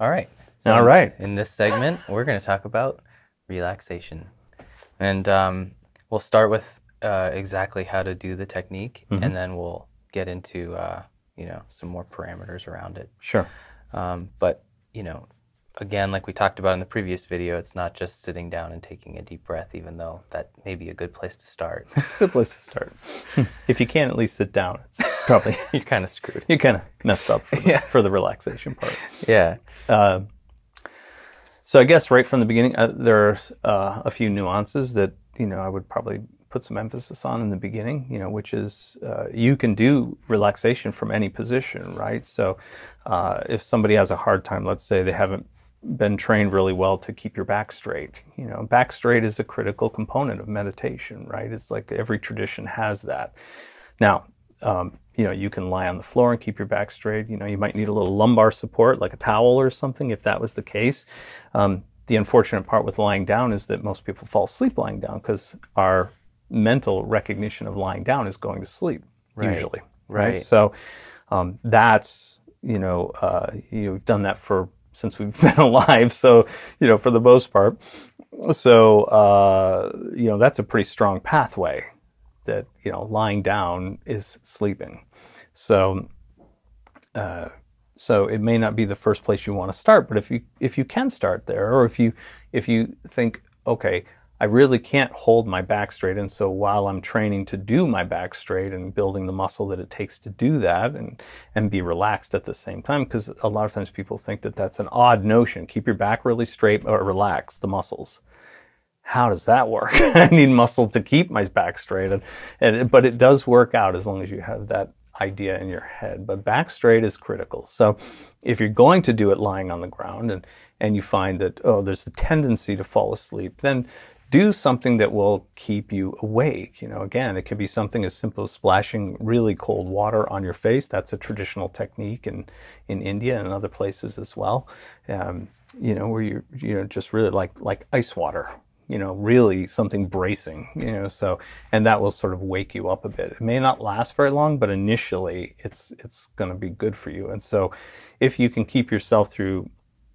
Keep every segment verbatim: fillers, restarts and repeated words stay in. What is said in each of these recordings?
All right. So All right. In this segment, we're going to talk about relaxation. And um, we'll start with uh, exactly how to do the technique, mm-hmm. and then we'll get into, uh, you know, some more parameters around it. Sure. Um, but, you know, again, like we talked about in the previous video, it's not just sitting down and taking a deep breath, even though that may be a good place to start. It's a good place to start. If you can't at least sit down, it's probably... You're kind of screwed. You're kind of messed up for the, yeah. for the relaxation part. Yeah. Uh, so I guess right from the beginning, uh, there are uh, a few nuances that, you know, I would probably put some emphasis on in the beginning, you know, which is uh, you can do relaxation from any position, right? So uh, if somebody has a hard time, let's say they haven't been trained really well to keep your back straight. You know, back straight is a critical component of meditation, right? It's like every tradition has that. Now, um, you know, you can lie on the floor and keep your back straight. You know, you might need a little lumbar support, like a towel or something, if that was the case. Um, the unfortunate part with lying down is that most people fall asleep lying down because our mental recognition of lying down is going to sleep, right. usually. Right. right. So um, that's, you know, uh, you've done that for since we've been alive, so, you know, for the most part. So, uh, you know, that's a pretty strong pathway that, you know, lying down is sleeping. So, uh, so it may not be the first place you want to start, but if you if you can start there, or if you if you think, okay, I really can't hold my back straight, and so while I'm training to do my back straight and building the muscle that it takes to do that, and and be relaxed at the same time, because a lot of times people think that that's an odd notion. Keep your back really straight, or relax the muscles. How does that work? I need muscle to keep my back straight, and, and but it does work out as long as you have that idea in your head. But back straight is critical. So if you're going to do it lying on the ground, and and you find that, oh, there's a tendency to fall asleep, then do something that will keep you awake. You know, again, it could be something as simple as splashing really cold water on your face. That's a traditional technique in, in India and other places as well. Um, you know, where you you know just really like like ice water. You know, really something bracing. You know, so and that will sort of wake you up a bit. It may not last very long, but initially it's it's going to be good for you. And so, if you can keep yourself through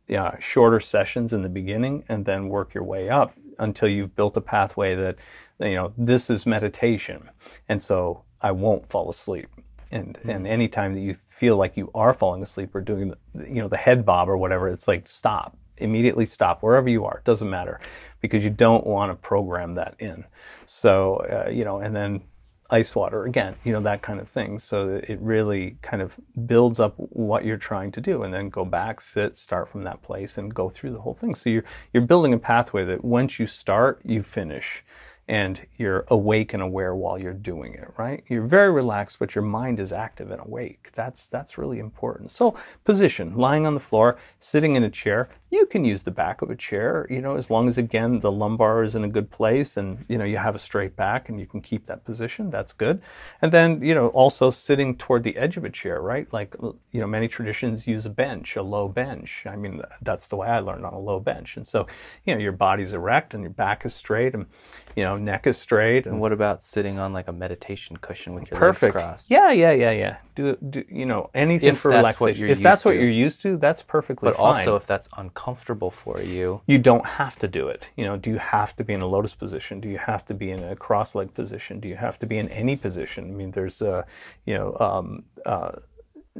yeah, shorter sessions in the beginning and then work your way up, until you've built a pathway that, you know, this is meditation, and so I won't fall asleep. And mm-hmm. and any time that you feel like you are falling asleep or doing, the, you know, the head bob or whatever, it's like stop, immediately stop wherever you are. It doesn't matter, because you don't want to program that in. So uh, you know, and then ice water again, you know, that kind of thing. So it really kind of builds up what you're trying to do, and then go back, sit, start from that place, and go through the whole thing. So you're you're building a pathway that once you start, you finish, and you're awake and aware while you're doing it, right? You're very relaxed, but your mind is active and awake. That's that's really important. So position, lying on the floor, sitting in a chair. You can use the back of a chair, you know, as long as, again, the lumbar is in a good place and, you know, you have a straight back and you can keep that position. That's good. And then, you know, also sitting toward the edge of a chair, right? Like, you know, many traditions use a bench, a low bench. I mean, that's the way I learned, on a low bench. And so, you know, your body's erect and your back is straight and, you know, neck is straight. And, and what about sitting on like a meditation cushion with your perfect. legs crossed? Yeah, yeah, yeah, yeah. Do, do you know, anything if for relaxation. If that's to. what you're used to, that's perfectly but fine. But also if that's uncomfortable for you. You don't have to do it. You know, do you have to be in a lotus position? Do you have to be in a cross-legged position? Do you have to be in any position? I mean, there's, uh, you know, um, uh,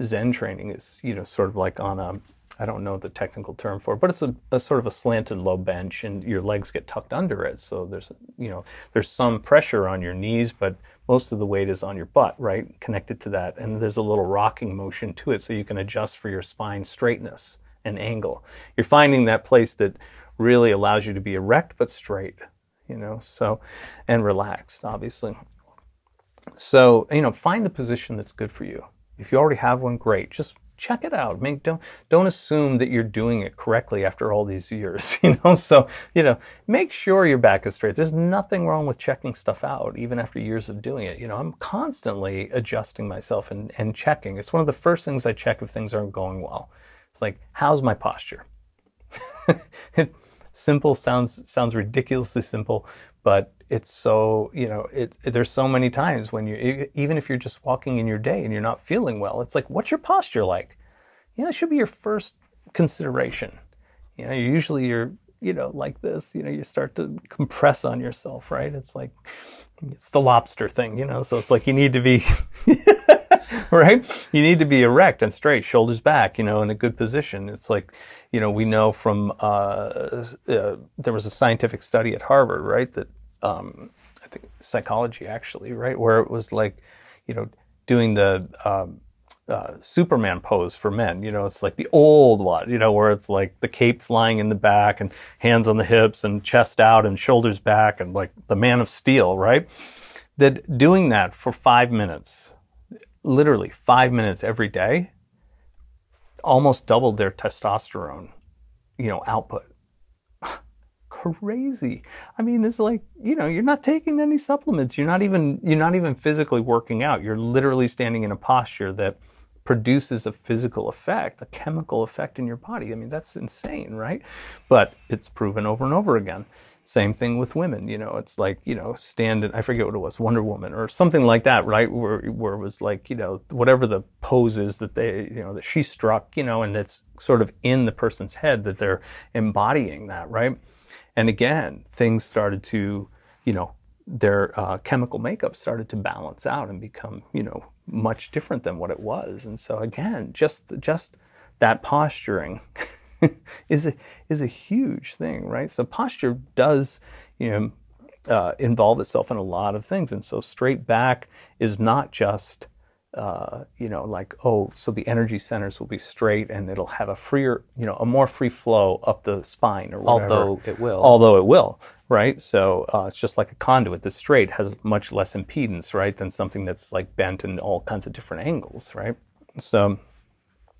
Zen training is, you know, sort of like on a, I don't know the technical term for it, but it's a, a sort of a slanted low bench, and your legs get tucked under it. So there's, you know, there's some pressure on your knees, but most of the weight is on your butt, right? Connected to that. And there's a little rocking motion to it, so you can adjust for your spine straightness and angle. You're finding that place that really allows you to be erect, but straight, you know, so, and relaxed, obviously. So, you know, find the position that's good for you. If you already have one, great. Just check it out. Make, don't don't assume that you're doing it correctly after all these years, you know? So, you know, make sure your back is straight. There's nothing wrong with checking stuff out, even after years of doing it. You know, I'm constantly adjusting myself and, and checking. It's one of the first things I check if things aren't going well. It's like, how's my posture? Simple sounds sounds ridiculously simple, but it's so, you know, it, there's so many times when you, even if you're just walking in your day and you're not feeling well, it's like, what's your posture like? You know, it should be your first consideration. You know, usually you're, you know, like this, you know, you start to compress on yourself, right? It's like, it's the lobster thing, you know, so it's like you need to be, right? You need to be erect and straight, shoulders back, you know, in a good position. It's like, you know, we know from, uh, uh, there was a scientific study at Harvard, right? That, um, I think psychology actually, right? Where it was like, you know, doing the, um, Uh, Superman pose for men, you know, it's like the old one, you know, where it's like the cape flying in the back and hands on the hips and chest out and shoulders back and like the Man of Steel, right? That doing that for five minutes, literally five minutes every day, almost doubled their testosterone, you know, output. Crazy. I mean, it's like, you know, you're not taking any supplements. You're not even, you're not even physically working out. You're literally standing in a posture that produces a physical effect, a chemical effect in your body. I mean, that's insane, right? But it's proven over and over again. Same thing with women, you know, it's like, you know, stand in, I forget what it was, Wonder Woman or something like that, right? Where, where it was like, you know, whatever the pose is that they, you know, that she struck, you know, and it's sort of in the person's head that they're embodying that, right? And again, things started to, you know, their uh, chemical makeup started to balance out and become, you know, much different than what it was. And so again, just just that posturing is a, is a huge thing, right? So posture does, you know, uh, involve itself in a lot of things. And so straight back is not just, uh, you know, like, oh, so the energy centers will be straight and it'll have a freer, you know, a more free flow up the spine or whatever. Although it will. Although it will. Right? So uh, it's just like a conduit. The straight has much less impedance, right, than something that's like bent in all kinds of different angles, right? So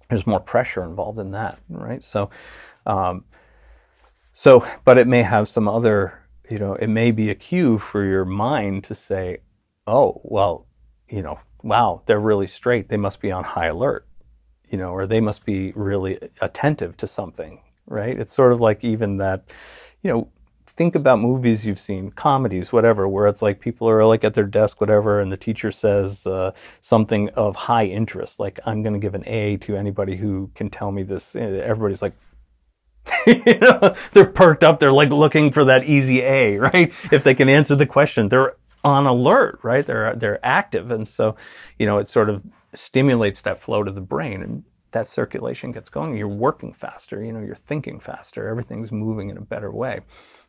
there's more pressure involved in that, right? So, um, so, but it may have some other, you know, it may be a cue for your mind to say, oh, well, you know, wow, they're really straight. They must be on high alert, you know, or they must be really attentive to something, right? It's sort of like even that, you know, think about movies you've seen, comedies, whatever, where it's like people are like at their desk, whatever, and the teacher says uh, something of high interest, like I'm going to give an A to anybody who can tell me this. Everybody's like, you know, they're perked up. They're like looking for that easy A, right? If they can answer the question, they're on alert, right? They're they're active. And so, you know, it sort of stimulates that flow to the brain. And that circulation gets going. You're working faster, you know, you're thinking faster. Everything's moving in a better way.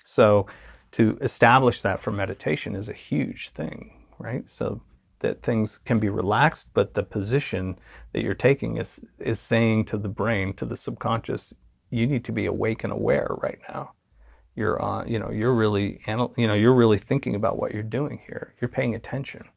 So to establish that for meditation is a huge thing, right? So that things can be relaxed, but the position that you're taking is is saying to the brain, to the subconscious, you need to be awake and aware right now. You're on, you know, you're really, you know, you're really thinking about what you're doing here. You're paying attention.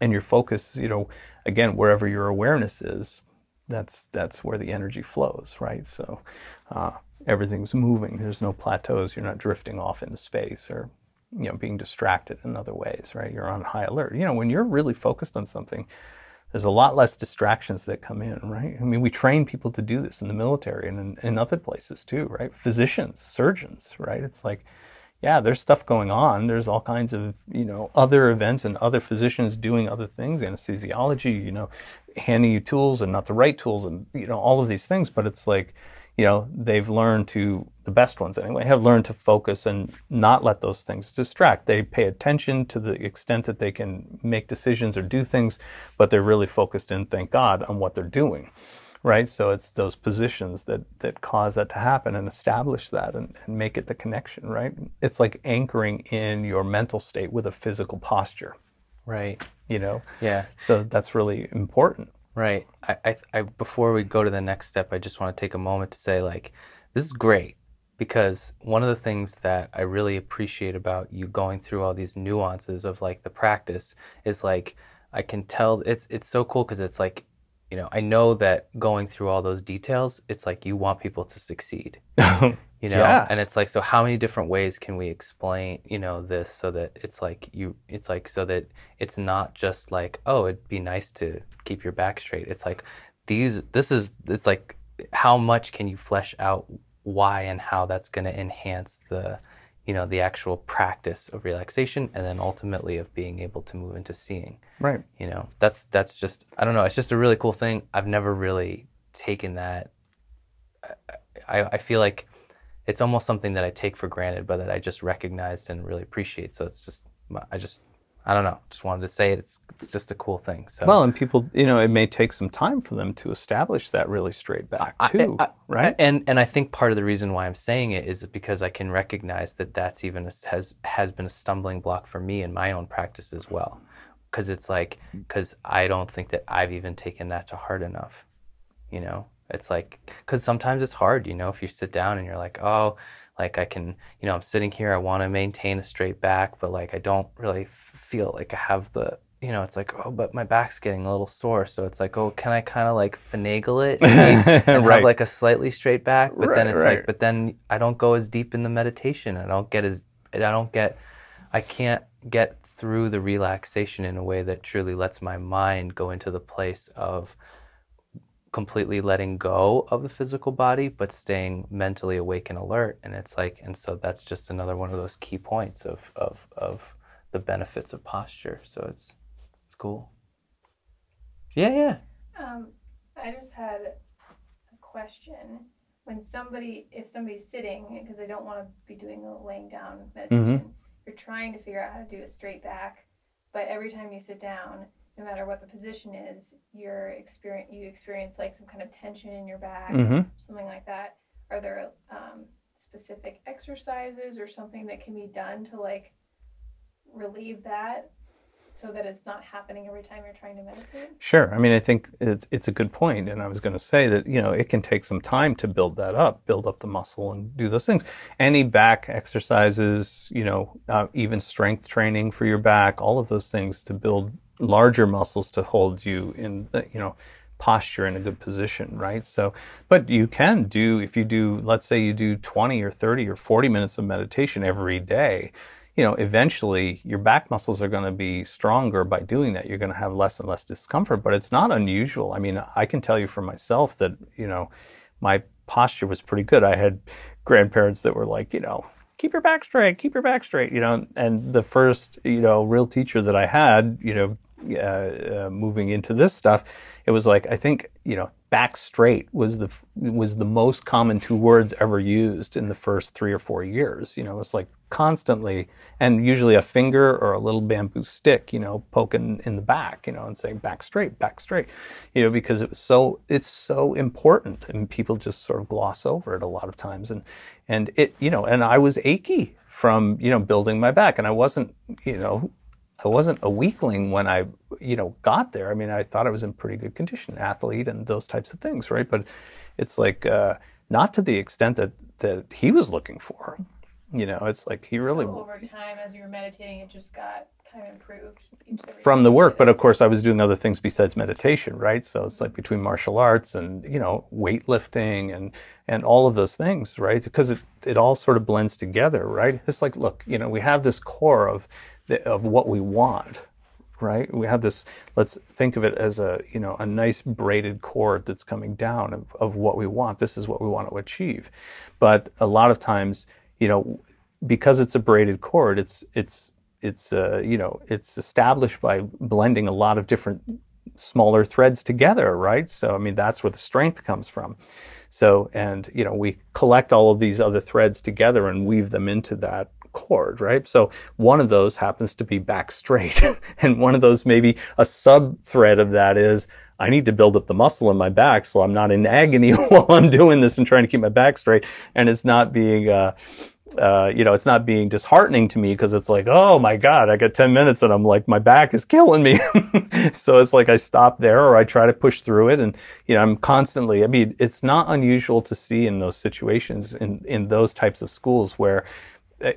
And your focus, you know, again, wherever your awareness is, that's that's where the energy flows, right? So uh, everything's moving. There's no plateaus. You're not drifting off into space or, you know, being distracted in other ways, right? You're on high alert. You know, when you're really focused on something, there's a lot less distractions that come in, right? I mean, we train people to do this in the military and in, in other places too, right? Physicians, surgeons, right? It's like, yeah, there's stuff going on. There's all kinds of, you know, other events and other physicians doing other things, anesthesiology, you know, handing you tools and not the right tools and, you know, all of these things. But it's like, you know, they've learned to, the best ones anyway, have learned to focus and not let those things distract. They pay attention to the extent that they can make decisions or do things, but they're really focused in, thank God, on what they're doing, right? So it's those positions that that cause that to happen and establish that and, and make it the connection, right? It's like anchoring in your mental state with a physical posture. Right. You know? Yeah. So that's really important. Right. I, I, I, before we go to the next step, I just want to take a moment to say, like, this is great, because one of the things that I really appreciate about you going through all these nuances of like the practice is like, I can tell it's, it's so cool. 'Cause it's like, you know, I know that going through all those details, it's like, you want people to succeed, you know, yeah. And it's like, so how many different ways can we explain, you know, this so that it's like you, it's like, so that it's not just like, oh, it'd be nice to keep your back straight. It's like these, this is, it's like, how much can you flesh out why and how that's going to enhance the, you know, the actual practice of relaxation and then ultimately of being able to move into seeing. Right. You know, that's that's just, I don't know, it's just a really cool thing. I've never really taken that I, I feel like it's almost something that I take for granted, but that I just recognized and really appreciate. So it's just, I just, I don't know, just wanted to say it. It's, it's just a cool thing. So well, and people, you know, it may take some time for them to establish that really straight back too, I, I, right? And and I think part of the reason why I'm saying it is because I can recognize that that's even a, has has been a stumbling block for me in my own practice as well. Because it's like, because I don't think that I've even taken that to heart enough, you know? It's like, because sometimes it's hard, you know, if you sit down and you're like, oh, like I can, you know, I'm sitting here, I want to maintain a straight back, but like I don't really f- feel like I have the, you know, it's like, oh, but my back's getting a little sore. So it's like, oh, can I kind of like finagle it and, and right. have like a slightly straight back? But right, then it's right. like, but then I don't go as deep in the meditation. I don't get as, I don't get, I can't get through the relaxation in a way that truly lets my mind go into the place of completely letting go of the physical body, but staying mentally awake and alert. And it's like, and so that's just another one of those key points of of of the benefits of posture. So it's it's cool. Yeah, yeah. Um, I just had a question. When somebody, if somebody's sitting, because I don't want to be doing a laying down meditation, mm-hmm. you're trying to figure out how to do a straight back, but every time you sit down, no matter what the position is, you're experience you experience like some kind of tension in your back, mm-hmm. something like that. Are there um, specific exercises or something that can be done to like relieve that, so that it's not happening every time you're trying to meditate? Sure. I mean, I think it's it's a good point, and I was going to say that, you know, it can take some time to build that up, build up the muscle, and do those things. Any back exercises, you know, uh, even strength training for your back, all of those things to build larger muscles to hold you in, you know, posture in a good position, right? So, but you can do, if you do, let's say you do twenty or thirty or forty minutes of meditation every day, you know, eventually your back muscles are going to be stronger by doing that. You're going to have less and less discomfort, but it's not unusual. I mean, I can tell you for myself that, you know, my posture was pretty good. I had grandparents that were like, you know, keep your back straight, keep your back straight, you know, and the first, you know, real teacher that I had, you know, Uh, uh, moving into this stuff, it was like, I think, you know, back straight was the was the most common two words ever used in the first three or four years. You know, it's like constantly, and usually a finger or a little bamboo stick, you know, poking in the back, you know, and saying back straight, back straight, you know, because it was so, it's so important, and people just sort of gloss over it a lot of times, and and it, you know, and I was achy from, you know, building my back, and I wasn't, you know. I wasn't a weakling when I, you know, got there. I mean, I thought I was in pretty good condition, athlete and those types of things, right? But it's like uh, not to the extent that, that he was looking for. You know, it's like he really... So over time, as you were meditating, it just got kind of improved. From the work, but of course I was doing other things besides meditation, right? So it's like between martial arts and, you know, weightlifting and, and all of those things, right? Because it, it all sort of blends together, right? It's like, look, you know, we have this core of... of what we want, right? We have this, let's think of it as a, you know, a nice braided cord that's coming down of, of what we want. This is what we want to achieve. But a lot of times, you know, because it's a braided cord, it's, it's, it's, uh, you know, it's established by blending a lot of different smaller threads together, right? So, I mean, that's where the strength comes from. So, and, you know, we collect all of these other threads together and weave them into that cord, right? So one of those happens to be back straight. And one of those, maybe a sub thread of that is, I need to build up the muscle in my back so I'm not in agony while I'm doing this and trying to keep my back straight. And it's not being, uh, uh, you know, it's not being disheartening to me because it's like, oh my God, I got ten minutes and I'm like, my back is killing me. So it's like I stop there or I try to push through it. And, you know, I'm constantly, I mean, it's not unusual to see in those situations, in, in those types of schools where,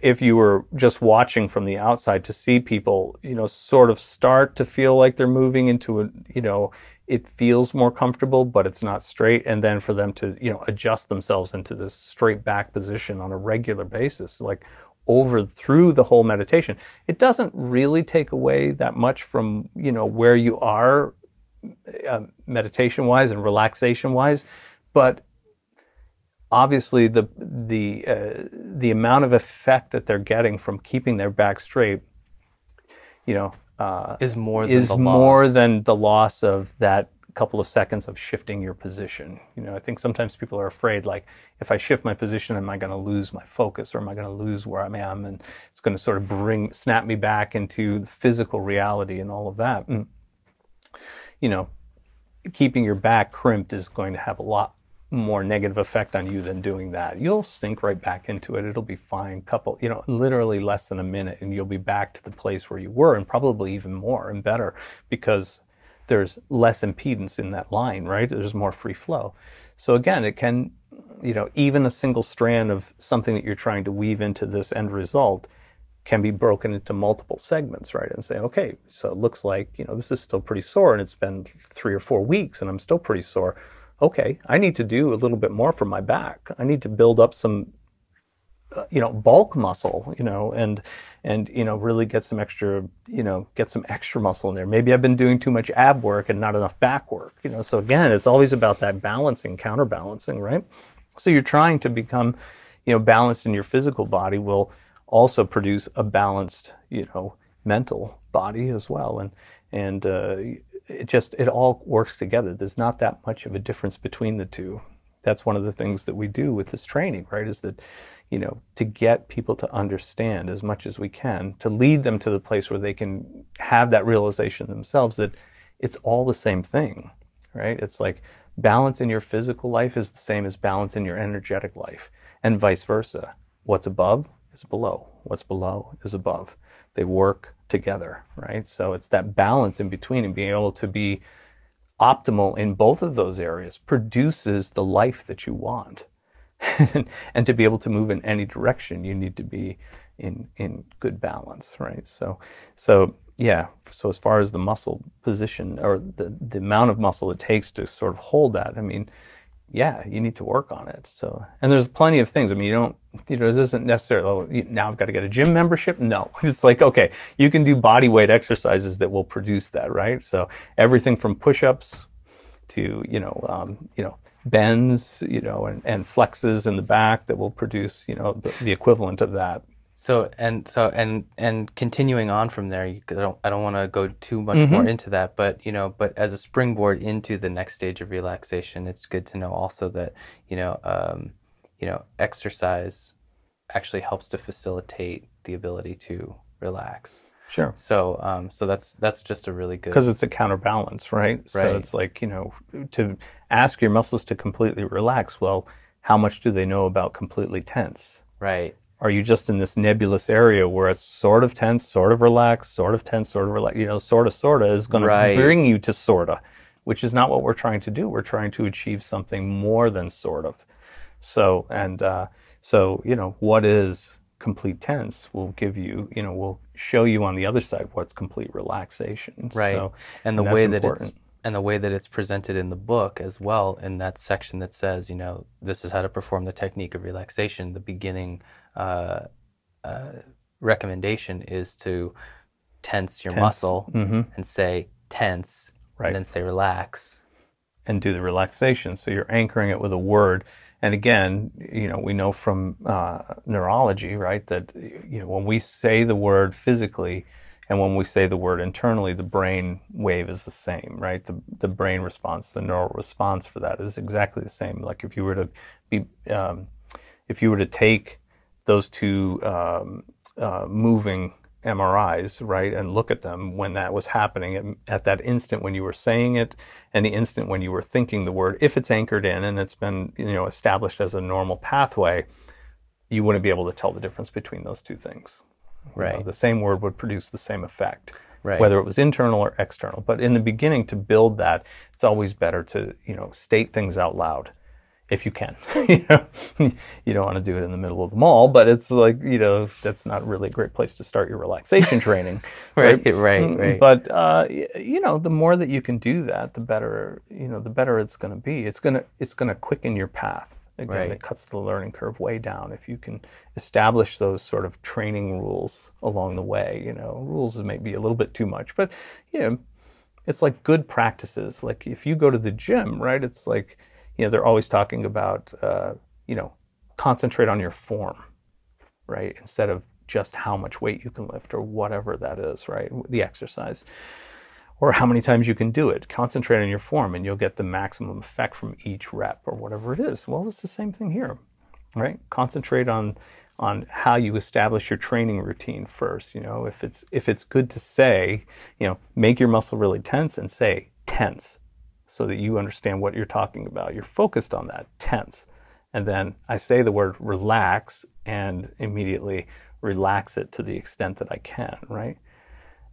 if you were just watching from the outside, to see people, you know, sort of start to feel like they're moving into a, you know, it feels more comfortable, but it's not straight. And then for them to, you know, adjust themselves into this straight back position on a regular basis, like over through the whole meditation, it doesn't really take away that much from, you know, where you are uh, meditation wise and relaxation wise, but obviously, the the uh, the amount of effect that they're getting from keeping their back straight, you know, uh, is more than is the loss. more than the loss of that couple of seconds of shifting your position. You know, I think sometimes people are afraid, like, if I shift my position, am I going to lose my focus, or am I going to lose where I am? And it's going to sort of bring, snap me back into the physical reality and all of that. And, you know, keeping your back crimped is going to have a lot more negative effect on you than doing that. You'll sink right back into it. It'll be fine. Couple, you know, literally less than a minute, and you'll be back to the place where you were, and probably even more and better, because there's less impedance in that line, right? There's more free flow. So again, it can, you know, even a single strand of something that you're trying to weave into this end result can be broken into multiple segments, right? And say, okay, so it looks like, you know, this is still pretty sore, and it's been three or four weeks and I'm still pretty sore. Okay, I need to do a little bit more for my back. I need to build up some, uh, you know, bulk muscle, you know, and, and, you know, really get some extra, you know, get some extra muscle in there. Maybe I've been doing too much ab work and not enough back work, you know. So again, it's always about that balancing, counterbalancing, right? So you're trying to become, you know, balanced in your physical body will also produce a balanced, you know, mental body as well. And, and, uh, it just, it all works together. There's not that much of a difference between the two. That's one of the things that we do with this training, right? Is that, you know, to get people to understand as much as we can, to lead them to the place where they can have that realization themselves that it's all the same thing, right? It's like balance in your physical life is the same as balance in your energetic life, and vice versa. What's above is below. What's below is above. They work together, right? So it's that balance in between, and being able to be optimal in both of those areas produces the life that you want. And to be able to move in any direction, you need to be in in good balance, right? So, so yeah, so as far as the muscle position, or the, the amount of muscle it takes to sort of hold that, I mean, yeah, you need to work on it. So, and there's plenty of things. I mean, you don't, you know, this isn't necessarily, oh, now I've got to get a gym membership. No, it's like, okay, you can do body weight exercises that will produce that, right? So everything from push-ups to, you know, um, you know, bends, you know, and, and flexes in the back that will produce, you know, the, the equivalent of that. So, and so, and, and continuing on from there, I don't, I don't want to go too much mm-hmm. more into that, but, you know, but as a springboard into the next stage of relaxation, it's good to know also that, you know, um, you know, exercise actually helps to facilitate the ability to relax. Sure. So, um, so that's, that's just a really good, 'cause it's a counterbalance, right? Right. So it's like, you know, to ask your muscles to completely relax. Well, how much do they know about completely tense? Right. Are you just in this nebulous area where it's sort of tense, sort of relaxed, sort of tense, sort of relaxed, you know, sort of, sort of is going right. to bring you to sort of, which is not what we're trying to do. We're trying to achieve something more than sort of. So, and uh, so, you know, what is complete tense will give you, you know, will show you on the other side what's complete relaxation. Right. So, and the and way that important. it's, and the way that it's presented in the book as well, in that section that says, you know, this is how to perform the technique of relaxation, the beginning uh, uh, recommendation is to tense your tense. muscle mm-hmm. and say tense, right. and then say relax. And do the relaxation. So you're anchoring it with a word. And again, you know, we know from uh, neurology, right, that, you know, when we say the word physically, and when we say the word internally, the brain wave is the same, right? The the brain response, the neural response for that is exactly the same. Like if you were to be, um, if you were to take those two um, uh, moving M R Is, right, and look at them when that was happening at, at that instant when you were saying it, and the instant when you were thinking the word, if it's anchored in and it's been, you know, established as a normal pathway, you wouldn't be able to tell the difference between those two things. Right. You know, the same word would produce the same effect, right. whether it was internal or external. But in the beginning, to build that, it's always better to, you know, state things out loud if you can. You know, you don't want to do it in the middle of the mall, but it's like, you know, that's not really a great place to start your relaxation training. Right, right, right, right. But, uh, you know, the more that you can do that, the better, you know, the better it's going to be. It's going to, it's going to quicken your path. Again, right. it cuts the learning curve way down if you can establish those sort of training rules along the way. You know, rules may be a little bit too much, but, you know, it's like good practices. Like if you go to the gym, right, it's like, you know, they're always talking about, uh, you know, concentrate on your form, right, instead of just how much weight you can lift or whatever that is, right, the exercise. or how many times you can do it. Concentrate on your form and you'll get the maximum effect from each rep or whatever it is. Well, it's the same thing here, right? Concentrate on on how you establish your training routine first. You know, if it's if it's good to say, you know, make your muscle really tense and say tense so that you understand what you're talking about. You're focused on that, tense. And then I say the word relax and immediately relax it to the extent that I can, right?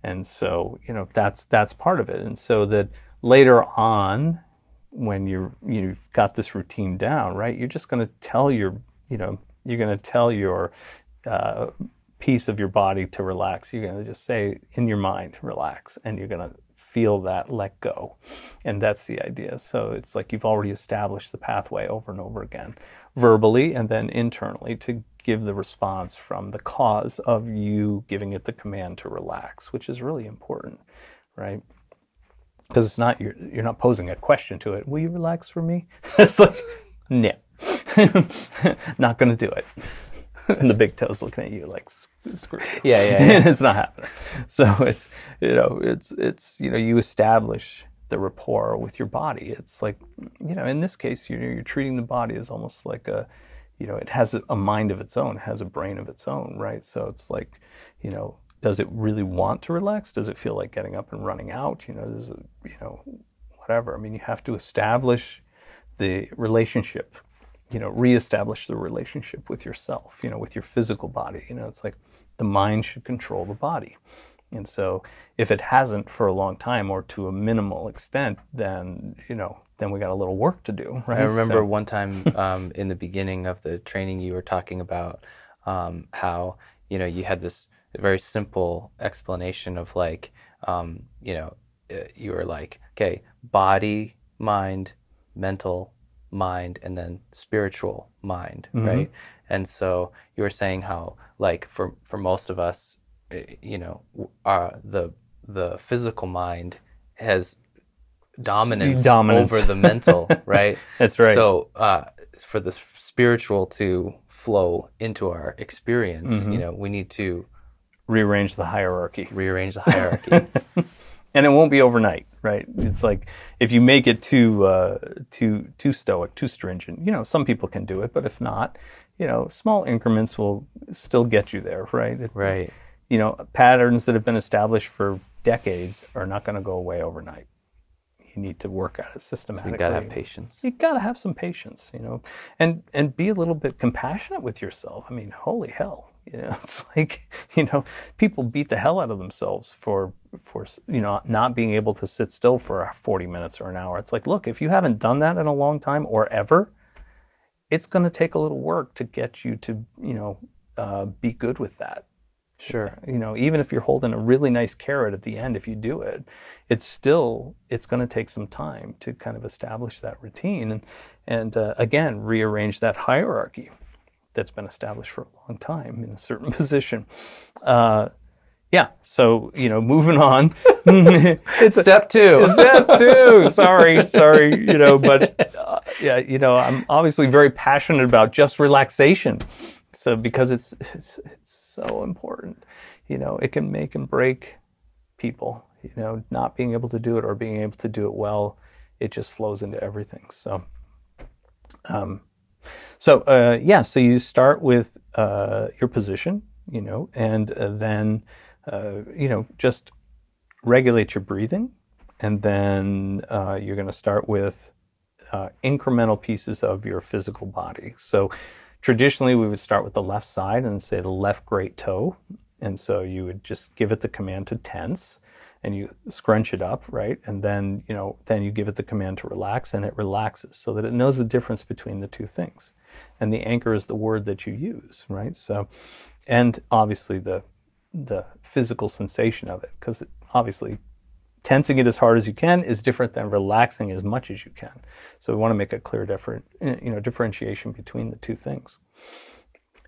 And so, you know, that's that's part of it. And so that later on, when you're, you've got this routine down, right, you're just going to tell your, you know, you're going to tell your uh, piece of your body to relax. You're going to just say in your mind, relax, and you're going to feel that let go. And that's the idea. So it's like you've already established the pathway over and over again, verbally and then internally, to give the response from the cause of you giving it the command to relax, which is really important, right? Because it's not, you're, you're not posing a question to it. Will you relax for me? It's like, no, not going to do it. And the big toe's looking at you like, screw you. Yeah, yeah, yeah. It's not happening. So it's, you know, it's, it's, you know, you establish the rapport with your body. It's like, you know, in this case, you're, you're treating the body as almost like a, you know, it has a mind of its own, has a brain of its own, right? So it's like, you know, does it really want to relax? Does it feel like getting up and running out? You know, does it, you know, whatever. I mean, you have to establish the relationship, you know, reestablish the relationship with yourself, you know, with your physical body. You know, it's like the mind should control the body. And so if it hasn't for a long time or to a minimal extent, then, you know, then we got a little work to do, right? I remember so. one time um, in the beginning of the training, you were talking about um, how, you know, you had this very simple explanation of like, um, you know, you were like, okay, body, mind, mental, mind, and then spiritual mind, mm-hmm. right? And so you were saying how like for, for most of us, you know, uh, the the physical mind has dominance, dominance. over the mental, right? That's right. So uh, for the spiritual to flow into our experience, mm-hmm. you know, we need to rearrange the hierarchy. Rearrange the hierarchy. And it won't be overnight, right? It's like if you make it too uh, too too stoic, too stringent, you know, some people can do it, but if not, you know, small increments will still get you there, right? It, right. You know, patterns that have been established for decades are not going to go away overnight. You need to work at it systematically. So you got to have patience. You got to have some patience, you know, and and be a little bit compassionate with yourself. I mean, holy hell, you know, it's like, you know, people beat the hell out of themselves for for you know not being able to sit still for forty minutes or an hour. It's like, look, if you haven't done that in a long time or ever, it's going to take a little work to get you to you know uh, be good with that. Sure. You know, even if you're holding a really nice carrot at the end, if you do it, it's still, it's going to take some time to kind of establish that routine and, and uh, again, rearrange that hierarchy that's been established for a long time in a certain position. Uh, yeah. So, you know, moving on. It's step two. Step two. Sorry. Sorry. You know, but uh, yeah, you know, I'm obviously very passionate about just relaxation. So because it's, it's, it's so important, you know, it can make and break people, you know, not being able to do it or being able to do it well, it just flows into everything. So, um, so, uh, yeah, so you start with, uh, your position, you know, and uh, then, uh, you know, just regulate your breathing. And then, uh, you're going to start with, uh, incremental pieces of your physical body. So, traditionally, we would start with the left side and say the left great toe. And so you would just give it the command to tense and you scrunch it up, right? And then, you know, then you give it the command to relax and it relaxes so that it knows the difference between the two things. And the anchor is the word that you use, right? So, and obviously the the physical sensation of it, because obviously tensing it as hard as you can is different than relaxing as much as you can. So we want to make a clear different, you know, differentiation between the two things.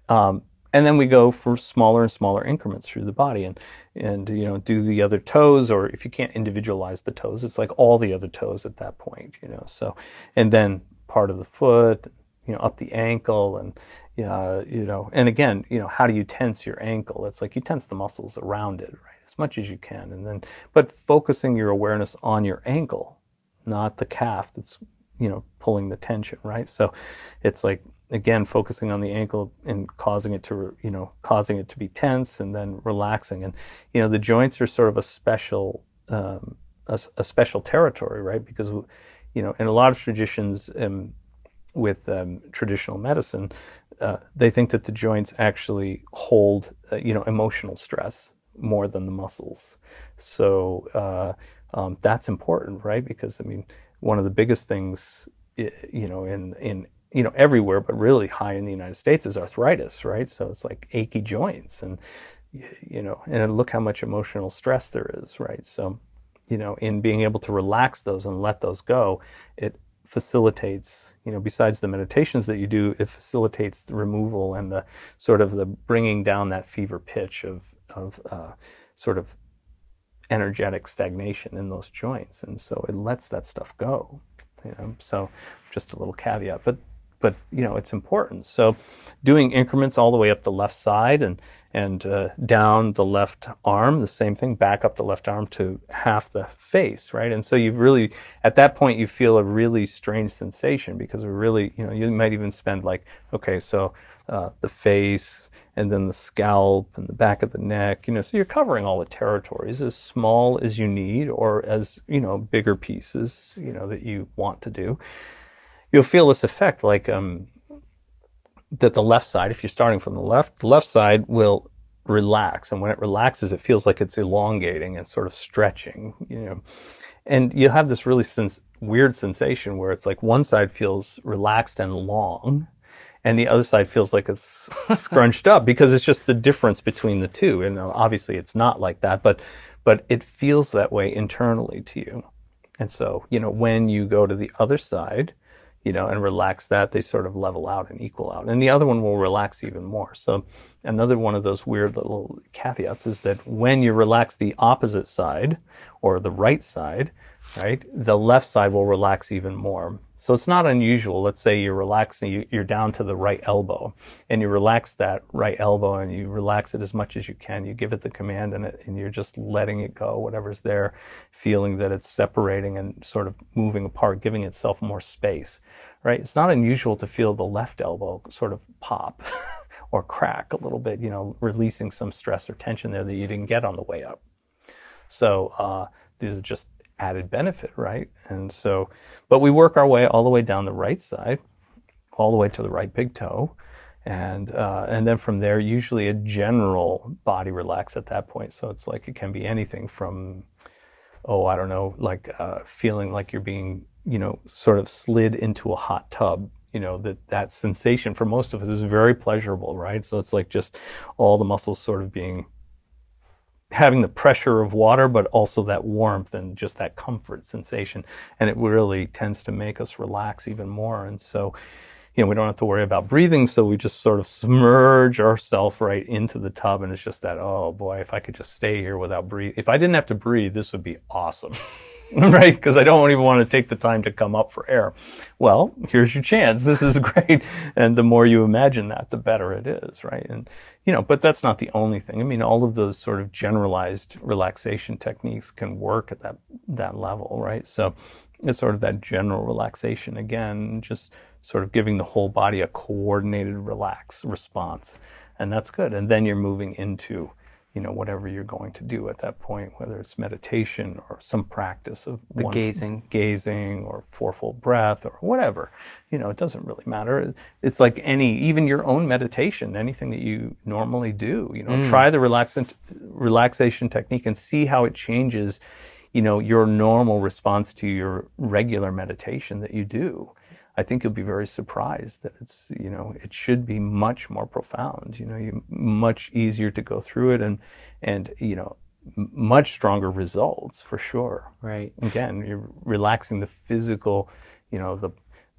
Um, and then we go for smaller and smaller increments through the body and, and, you know, do the other toes, or if you can't individualize the toes, it's like all the other toes at that point, you know, so, and then part of the foot, you know, up the ankle and, uh, you know, and again, you know, how do you tense your ankle? It's like you tense the muscles around it, right? as much as you can. And then, but focusing your awareness on your ankle, not the calf that's, you know, pulling the tension, right? So it's like, again, focusing on the ankle and causing it to, you know, causing it to be tense and then relaxing. And, you know, the joints are sort of a special, um, a, a special territory, right? Because, you know, in a lot of traditions um, with um, traditional medicine, uh, they think that the joints actually hold, uh, you know, emotional stress more than the muscles. So uh, um, that's important, right? Because, I mean, one of the biggest things, you know, in, in, you know, everywhere, but really high in the United States is arthritis, right? So it's like achy joints and, you know, and look how much emotional stress there is, right? So, you know, in being able to relax those and let those go, it facilitates, you know, besides the meditations that you do, it facilitates the removal and the sort of the bringing down that fever pitch of, of uh, sort of energetic stagnation in those joints. And so it lets that stuff go, you know, so just a little caveat, but But, you know, it's important. So doing increments all the way up the left side and, and uh, down the left arm, the same thing, back up the left arm to half the face, right? And so you really, at that point, you feel a really strange sensation because we're really, you know, you might even spend like, okay, so uh, the face and then the scalp and the back of the neck, you know, so you're covering all the territories as small as you need or as, you know, bigger pieces, you know, that you want to do. You'll feel this effect like um, that the left side, if you're starting from the left, the left side will relax. And when it relaxes, it feels like it's elongating and sort of stretching, you know. And you'll have this really sens- weird sensation where it's like one side feels relaxed and long and the other side feels like it's scrunched up because it's just the difference between the two. And obviously it's not like that, but but it feels that way internally to you. And so, you know, when you go to the other side, you know, and relax that, they sort of level out and equal out. And the other one will relax even more. So another one of those weird little caveats is that when you relax the opposite side or the right side, right, the left side will relax even more. So it's not unusual. Let's say you're relaxing, you're down to the right elbow and you relax that right elbow and you relax it as much as you can. You give it the command and, it, and you're just letting it go, whatever's there, feeling that it's separating and sort of moving apart, giving itself more space, right? It's not unusual to feel the left elbow sort of pop or crack a little bit, you know, releasing some stress or tension there that you didn't get on the way up. So uh, these are just added benefit, right? And so, but we work our way all the way down the right side, all the way to the right big toe. And uh, and then from there, usually a general body relax at that point. So it's like, it can be anything from, oh, I don't know, like uh, feeling like you're being, you know, sort of slid into a hot tub. You know, that that sensation for most of us is very pleasurable, right? So it's like just all the muscles sort of being having the pressure of water, but also that warmth and just that comfort sensation. And it really tends to make us relax even more. And so, you know, we don't have to worry about breathing. So we just sort of submerge ourselves right into the tub. And it's just that, oh boy, if I could just stay here without breathing, if I didn't have to breathe, this would be awesome, right? Because I don't even want to take the time to come up for air. Well, here's your chance. This is great. And the more you imagine that, the better it is, right? And, you know, but that's not the only thing. I mean, all of those sort of generalized relaxation techniques can work at that, that level, right? So it's sort of that general relaxation again, just sort of giving the whole body a coordinated relax response. And that's good. And then you're moving into, you know, whatever you're going to do at that point, whether it's meditation or some practice of the gazing, gazing or fourfold breath or whatever, you know, it doesn't really matter. It's like any, even your own meditation, anything that you normally do, you know, mm. try the relaxant relaxation technique and see how it changes, you know, your normal response to your regular meditation that you do. I think you'll be very surprised that it's, you know, it should be much more profound, you know, you much easier to go through it and, and, you know, m- much stronger results for sure. Right. Again, you're relaxing the physical, you know, the,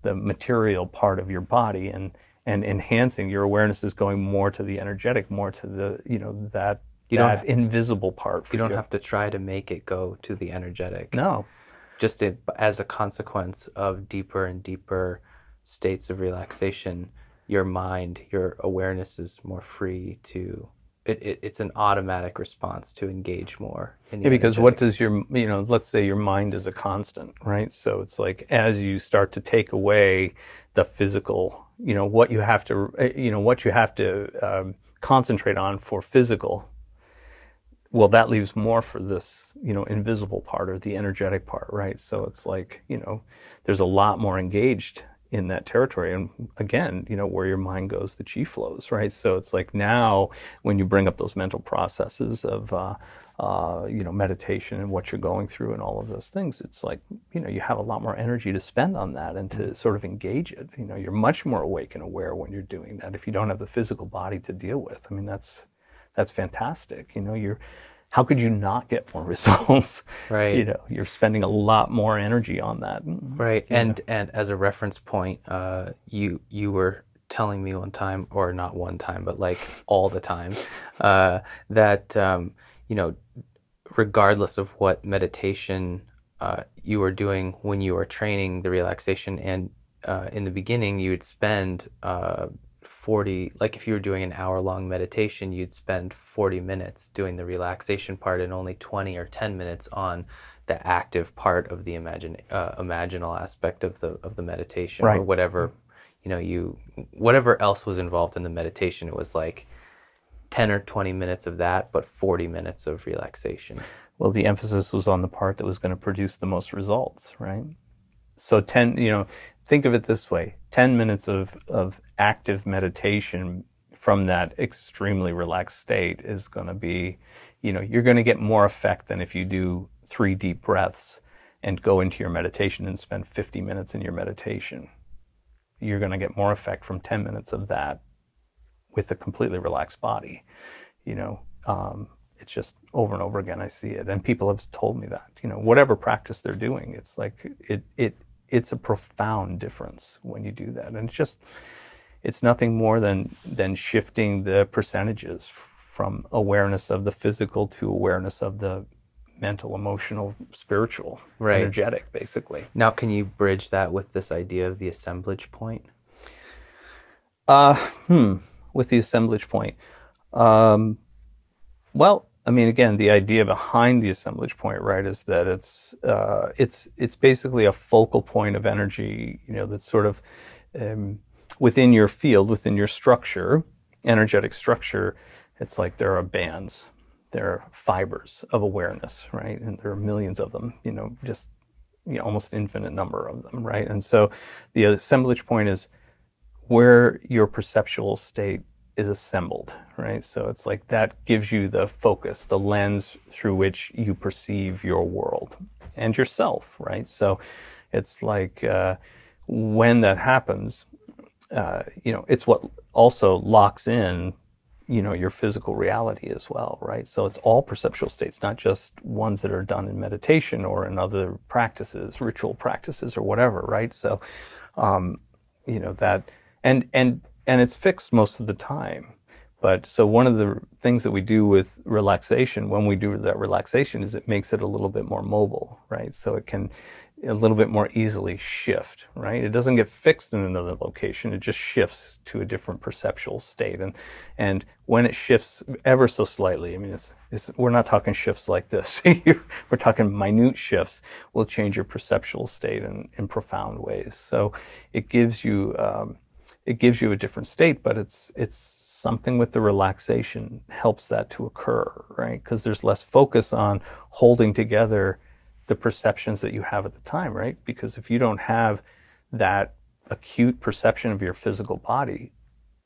the material part of your body and, and enhancing your awareness is going more to the energetic, more to the, you know, that, you that don't, invisible part. For you don't your, have to try to make it go to the energetic. No. Just a, as a consequence of deeper and deeper states of relaxation, your mind, your awareness is more free to it, it it's an automatic response to engage more. In yeah, because energetic. What does your, you know, let's say your mind is a constant, right? So it's like as you start to take away the physical, you know, what you have to, you know, what you have to um, concentrate on for physical. Well, that leaves more for this, you know, invisible part or the energetic part, right? So it's like, you know, there's a lot more engaged in that territory. And again, you know, where your mind goes, the chi flows, right? So it's like now when you bring up those mental processes of, uh, uh, you know, meditation and what you're going through and all of those things, it's like, you know, you have a lot more energy to spend on that and to sort of engage it. You know, you're much more awake and aware when you're doing that if you don't have the physical body to deal with. I mean, that's... That's fantastic. You know, you're, how could you not get more results? Right. You know, you're spending a lot more energy on that. Right. You and know. and as a reference point, uh, you you were telling me one time, or not one time, but like all the time, uh, that, um, you know, regardless of what meditation uh, you were doing when you were training the relaxation, and uh, in the beginning you would spend... Uh, forty, like if you were doing an hour long meditation, you'd spend forty minutes doing the relaxation part and only twenty or ten minutes on the active part of the imagine, uh, imaginal aspect of the of the meditation, right. Or whatever, you know, you whatever else was involved in the meditation. It was like ten or twenty minutes of that, but forty minutes of relaxation. Well, the emphasis was on the part that was going to produce the most results, right? So ten, you know, think of it this way, ten minutes of, of active meditation from that extremely relaxed state is going to be, you know, you're going to get more effect than if you do three deep breaths and go into your meditation and spend fifty minutes in your meditation. You're going to get more effect from ten minutes of that with a completely relaxed body. You know, um, it's just over and over again, I see it. And people have told me that, you know, whatever practice they're doing, it's like it, it, it's a profound difference when you do that. And it's just, it's nothing more than than shifting the percentages from awareness of the physical to awareness of the mental, emotional, spiritual, right. Energetic, basically. Now, can you bridge that with this idea of the assemblage point? Uh, hmm, with the assemblage point. Um, well, I mean, again, the idea behind the assemblage point, right, is that it's uh, it's it's basically a focal point of energy, you know, that's sort of um, within your field, within your structure, energetic structure. It's like there are bands, there are fibers of awareness, right, and there are millions of them, you know, just you know, almost infinite number of them, right. And so, the assemblage point is where your perceptual state is assembled, right? So it's like that gives you the focus, the lens through which you perceive your world and yourself, right? So it's like uh, when that happens, uh, you know, it's what also locks in, you know, your physical reality as well, right? So it's all perceptual states, not just ones that are done in meditation or in other practices, ritual practices or whatever, right? So, um, you know, that, and, and, And it's fixed most of the time. But so one of the things that we do with relaxation, when we do that relaxation, is it makes it a little bit more mobile, right? So it can a little bit more easily shift, right? It doesn't get fixed in another location. It just shifts to a different perceptual state. And and when it shifts ever so slightly, I mean, it's, it's we're not talking shifts like this. We're talking minute shifts will change your perceptual state in, in profound ways. So it gives you... Um, It gives you a different state, but it's it's something with the relaxation helps that to occur, right? Because there's less focus on holding together the perceptions that you have at the time, right? Because if you don't have that acute perception of your physical body,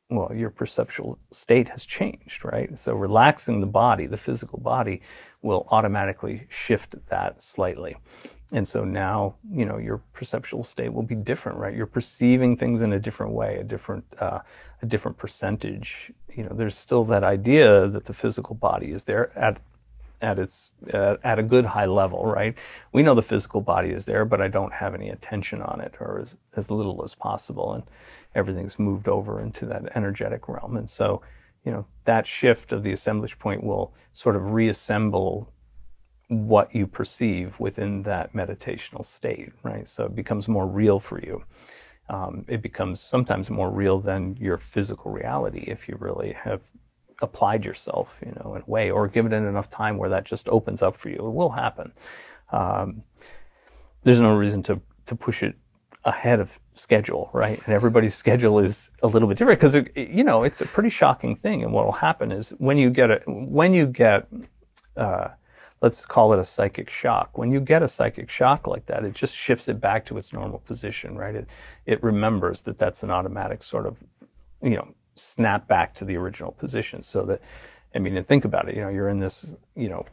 well, your perceptual state has changed, right? So relaxing the body, the physical body, will automatically shift that slightly. And so now, you know, your perceptual state will be different, right? You're perceiving things in a different way, a different, uh, a different percentage. You know, there's still that idea that the physical body is there at, at its, uh, at a good high level, right? We know the physical body is there, but I don't have any attention on it, or as, as little as possible, and everything's moved over into that energetic realm. And so, you know, that shift of the assemblage point will sort of reassemble what you perceive within that meditational state, right? So it becomes more real for you. Um, it becomes sometimes more real than your physical reality if you really have applied yourself, you know, in a way, or given it enough time where that just opens up for you. It will happen. Um, there's no reason to, to push it ahead of schedule, right? And everybody's schedule is a little bit different because, you know, it's a pretty shocking thing. And what will happen is when you get a, when you get, uh, let's call it a psychic shock. When you get a psychic shock like that, it just shifts it back to its normal position, right? It, it remembers that that's an automatic sort of, you know, snap back to the original position. So that, I mean, and think about it, you know, you're in this, you know,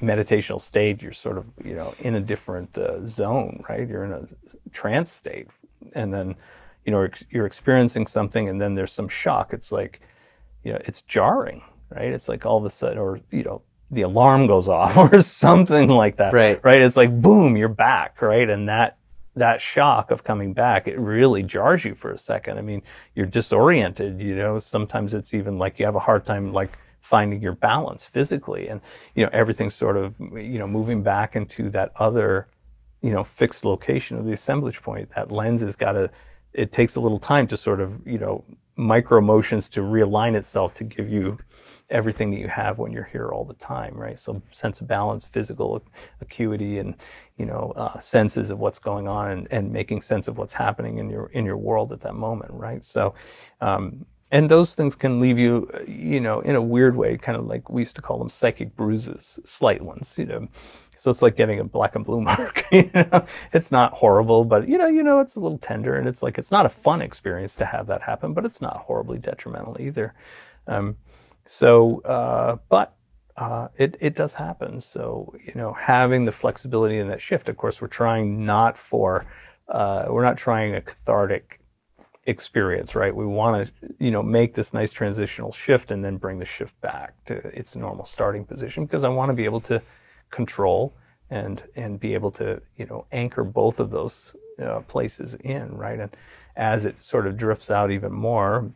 meditational state, you're sort of, you know, in a different uh, zone, right? You're in a trance state, and then, you know, you're experiencing something, and then there's some shock. It's like, you know, it's jarring, right? It's like all of a sudden, or, you know, the alarm goes off or something like that, right? Right? It's like, boom, you're back, right? And that, that shock of coming back, it really jars you for a second. I mean, you're disoriented, you know, sometimes it's even like you have a hard time, like, finding your balance physically, and, you know, everything's sort of, you know, moving back into that other, you know, fixed location of the assemblage point. That lens has got to, it takes a little time to sort of, you know, micro motions to realign itself to give you everything that you have when you're here all the time, right? So sense of balance, physical acuity, and, you know, uh, senses of what's going on, and, and making sense of what's happening in your, in your world at that moment, right? So, um, and those things can leave you, you know, in a weird way, kind of like we used to call them psychic bruises, slight ones, you know. So it's like getting a black and blue mark, you know. It's not horrible, but, you know, you know, it's a little tender, and it's like, it's not a fun experience to have that happen, but it's not horribly detrimental either. Um, so, uh, but uh, it, it does happen. So, you know, having the flexibility in that shift, of course, we're trying not for, uh, we're not trying a cathartic experience, right? We want to, you know, make this nice transitional shift and then bring the shift back to its normal starting position, because I want to be able to control and and be able to, you know, anchor both of those uh, places in, right? And as it sort of drifts out even more,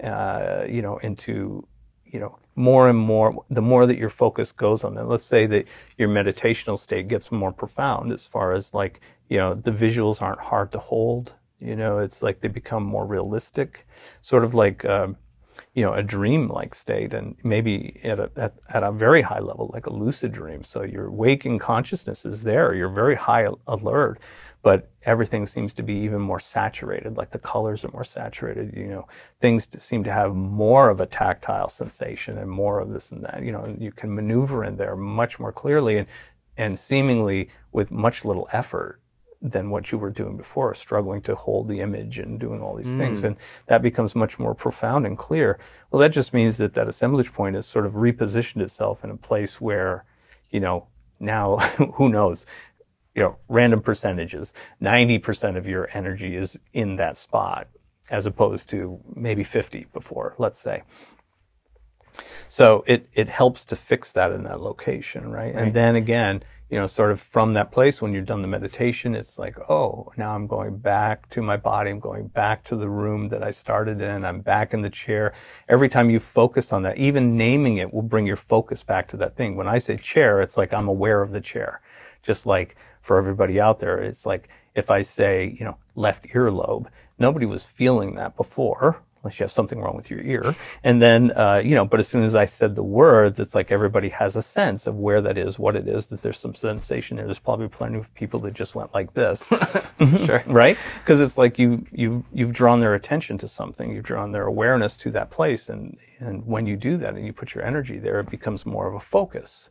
uh, you know, into, you know, more and more, the more that your focus goes on that, let's say that your meditational state gets more profound as far as, like, you know, the visuals aren't hard to hold. You know, it's like they become more realistic, sort of like, um, you know, a dream-like state, and maybe at a, at, at a very high level, like a lucid dream. So your waking consciousness is there, you're very high alert, but everything seems to be even more saturated, like the colors are more saturated, you know, things to seem to have more of a tactile sensation and more of this and that, you know, and you can maneuver in there much more clearly and, and seemingly with much little effort than what you were doing before, struggling to hold the image and doing all these mm. things. And that becomes much more profound and clear. Well, that just means that that assemblage point has sort of repositioned itself in a place where, you know, now, who knows, you know, random percentages, ninety percent of your energy is in that spot, as opposed to maybe fifty before, let's say. So it, it helps to fix that in that location, right? Right. And then again, you know, sort of from that place, when you're done the meditation, it's like, oh, now I'm going back to my body. I'm going back to the room that I started in. I'm back in the chair. Every time you focus on that, even naming it will bring your focus back to that thing. When I say chair, it's like I'm aware of the chair. Just like for everybody out there, it's like if I say, you know, left earlobe, nobody was feeling that before, unless you have something wrong with your ear. And then, uh, you know, but as soon as I said the words, it's like everybody has a sense of where that is, what it is, that there's some sensation there. There's probably plenty of people that just went like this, sure. Right? Because it's like you, you, you've drawn their attention to something. You've drawn their awareness to that place. And, and when you do that and you put your energy there, it becomes more of a focus,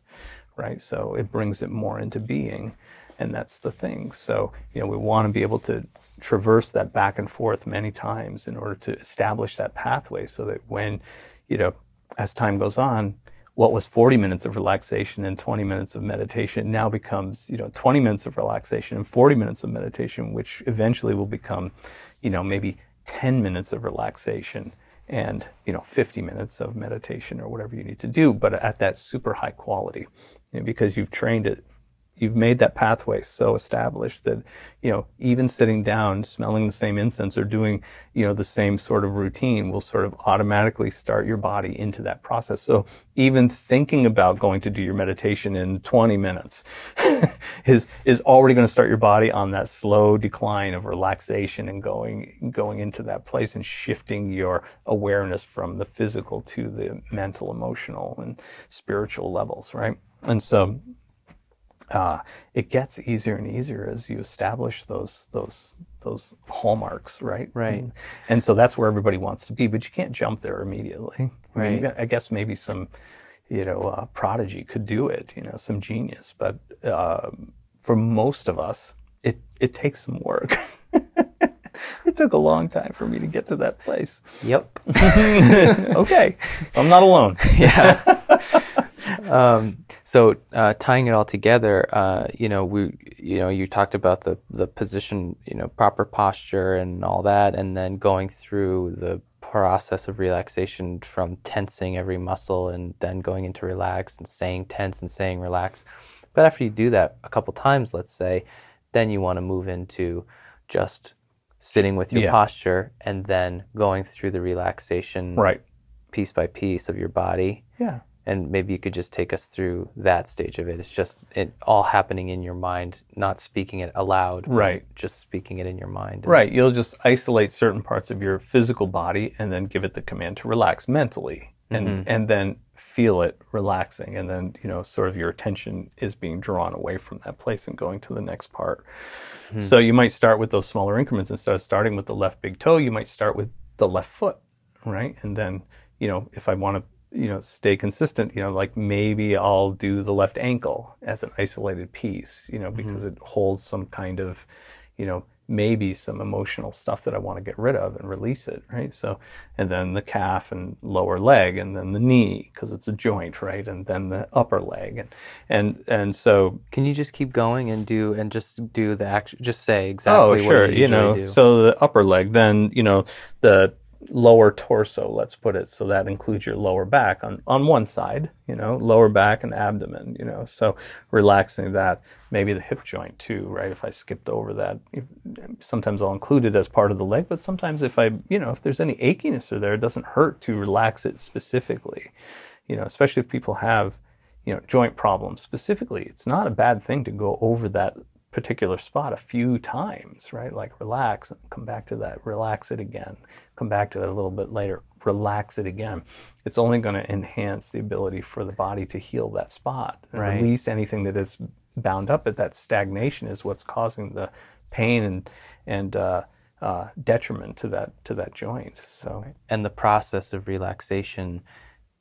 right? So it brings it more into being. And that's the thing. So, you know, we want to be able to traverse that back and forth many times in order to establish that pathway, so that when, you know, as time goes on, what was forty minutes of relaxation and twenty minutes of meditation now becomes, you know, twenty minutes of relaxation and forty minutes of meditation, which eventually will become, you know, maybe ten minutes of relaxation and, you know, fifty minutes of meditation or whatever you need to do, but at that super high quality, you know, because you've trained it. You've made that pathway so established that, you know, even sitting down, smelling the same incense or doing, you know, the same sort of routine will sort of automatically start your body into that process. So even thinking about going to do your meditation in twenty minutes is is already going to start your body on that slow decline of relaxation and going going into that place and shifting your awareness from the physical to the mental, emotional, and spiritual levels, right? And so uh, it gets easier and easier as you establish those those those hallmarks, right? Right. And, and so that's where everybody wants to be, but you can't jump there immediately. Right. I mean, got, I guess maybe some. you know, uh, prodigy could do it, you know, some genius. But uh, for most of us, it, it takes some work. It took a long time for me to get to that place. Yep. Okay. So I'm not alone. Yeah. um, so uh, tying it all together, uh, you know, we, you know, you talked about the, the position, you know, proper posture and all that, and then going through the process of relaxation from tensing every muscle and then going into relax and saying tense and saying relax. But after you do that a couple times, let's say, then you want to move into just sitting with your yeah. posture and then going through the relaxation right. piece by piece of your body. Yeah. And maybe you could just take us through that stage of it. It's just it all happening in your mind, not speaking it aloud. Right. Just speaking it in your mind. Right. You'll just isolate certain parts of your physical body and then give it the command to relax mentally. And mm-hmm. and then feel it relaxing. And then, you know, sort of your attention is being drawn away from that place and going to the next part. Mm-hmm. So you might start with those smaller increments. Instead of starting with the left big toe, you might start with the left foot, right? And then, you know, if I want to, you know, stay consistent, you know, like maybe I'll do the left ankle as an isolated piece, you know, because mm-hmm. it holds some kind of, you know, maybe some emotional stuff that I want to get rid of and release it, right? So, and then the calf and lower leg, and then the knee, because it's a joint, right? And then the upper leg. And, and, and so. Can you just keep going and do, and just do the action, just say exactly what you usually do? Oh, sure, you know, so the upper leg, then, you know, the lower torso, let's put it, so that includes your lower back on on one side, you know, lower back and abdomen, you know, so relaxing that, maybe the hip joint too, right? If I skipped over that, if, sometimes I'll include it as part of the leg, but sometimes if I, you know, if there's any achiness or there, it doesn't hurt to relax it specifically, you know, especially if people have, you know, joint problems specifically. It's not a bad thing to go over that particular spot a few times, right? Like relax, and come back to that, relax it again, come back to that a little bit later, relax it again. It's only going to enhance the ability for the body to heal that spot and right. release anything that is bound up at that stagnation is what's causing the pain and and uh, uh, detriment to that to that joint. So right. And the process of relaxation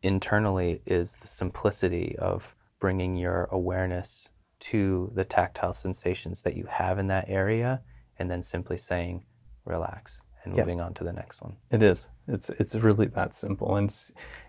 internally is the simplicity of bringing your awareness to the tactile sensations that you have in that area, and then simply saying, relax, and moving yeah. on to the next one. It is. It's it's really that simple. And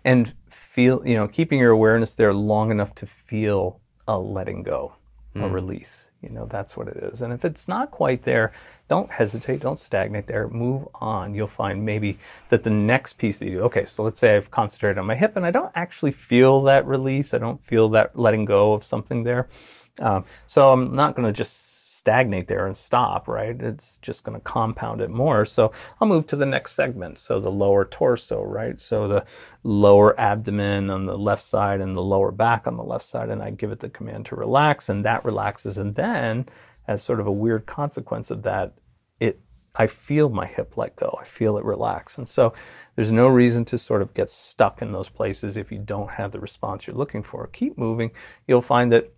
and feel, you know, keeping your awareness there long enough to feel a letting go, a mm. release. You know, that's what it is. And if it's not quite there, don't hesitate, don't stagnate there, move on. You'll find maybe that the next piece that you do, okay, so let's say I've concentrated on my hip and I don't actually feel that release, I don't feel that letting go of something there. Um, so I'm not going to just stagnate there and stop, right? It's just going to compound it more. So I'll move to the next segment. So the lower torso, right? So the lower abdomen on the left side and the lower back on the left side, and I give it the command to relax, and that relaxes. And then, as sort of a weird consequence of that, it I feel my hip let go. I feel it relax. And so there's no reason to sort of get stuck in those places if you don't have the response you're looking for. Keep moving. You'll find that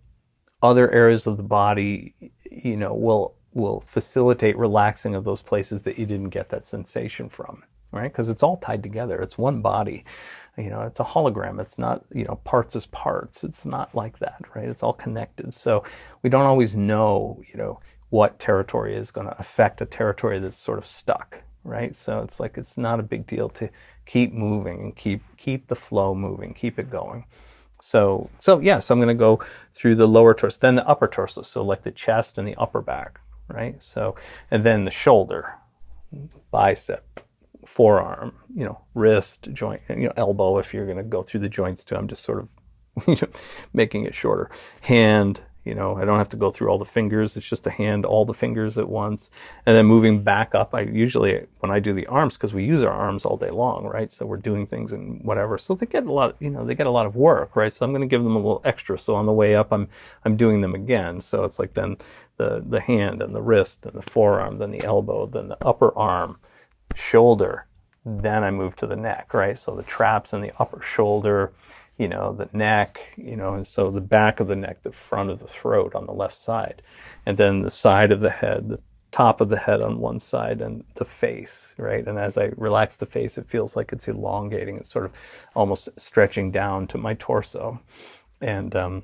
other areas of the body, you know, will will facilitate relaxing of those places that you didn't get that sensation from, right? Because it's all tied together. It's one body. You know, it's a hologram. It's not, you know, parts as parts. It's not like that, right? It's all connected. So we don't always know, you know, what territory is going to affect a territory that's sort of stuck, right? So it's like it's not a big deal to keep moving and keep keep the flow moving, keep it going. So, so yeah, so I'm going to go through the lower torso, then the upper torso, so like the chest and the upper back, right? So, and then the shoulder, bicep, forearm, you know, wrist, joint, you know, elbow, if you're going to go through the joints too. I'm just sort of, you know, making it shorter. Hand, You know, I don't have to go through all the fingers. It's just the hand, all the fingers at once. And then moving back up, I usually, when I do the arms, because we use our arms all day long, right? So we're doing things and whatever. So they get a lot, you know, they get a lot of work, right? So I'm going to give them a little extra. So on the way up, I'm, I'm doing them again. So it's like then the, the hand and the wrist and the forearm, then the elbow, then the upper arm, shoulder. Then I move to the neck, right? So the traps and the upper shoulder, you know, the neck, you know, and so the back of the neck, the front of the throat on the left side, and then the side of the head, the top of the head on one side, and the face, right? And as I relax the face, it feels like it's elongating. It's sort of almost stretching down to my torso. And, um,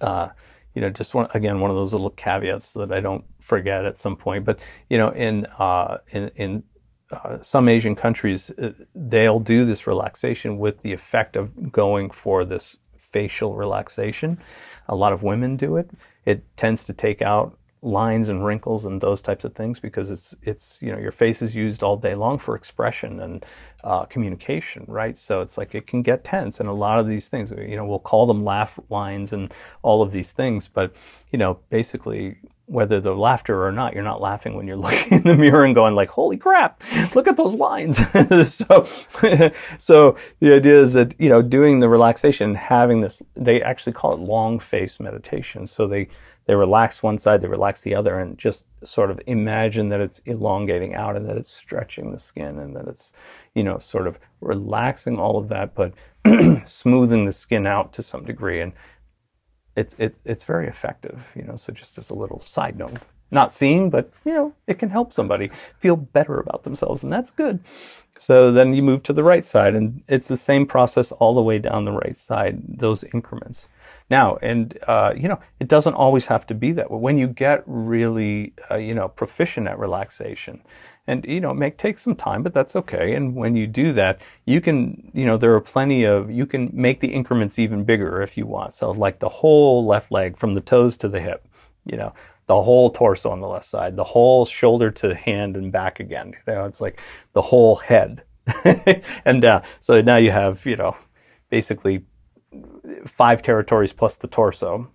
uh, you know, just one, again, one of those little caveats that I don't forget at some point, but, you know, in, uh, in, in, Uh, some Asian countries, uh, they'll do this relaxation with the effect of going for this facial relaxation. A lot of women do it. It tends to take out lines and wrinkles and those types of things, because it's, it's, you know, your face is used all day long for expression and uh, communication, right? So it's like it can get tense, and a lot of these things, you know, we'll call them laugh lines and all of these things, but, you know, basically, whether the laughter or not, you're not laughing when you're looking in the mirror and going like, holy crap, look at those lines. so, so the idea is that, you know, doing the relaxation, having this, they actually call it long face meditation. So they, they relax one side, they relax the other, and just sort of imagine that it's elongating out and that it's stretching the skin and that it's, you know, sort of relaxing all of that, but smoothing the skin out to some degree. And It's, it, it's very effective, you know, so just as a little side note, not seen, but, you know, it can help somebody feel better about themselves, and that's good. So then you move to the right side, and it's the same process all the way down the right side, those increments. Now, and, uh, you know, it doesn't always have to be that way. When you get really, uh, you know, proficient at relaxation, and, you know, it may take some time, but that's okay. And when you do that, you can, you know, there are plenty of, you can make the increments even bigger if you want. So like the whole left leg from the toes to the hip, you know, the whole torso on the left side, the whole shoulder to hand and back again. You know, it's like the whole head. And uh, so now you have, you know, basically five territories plus the torso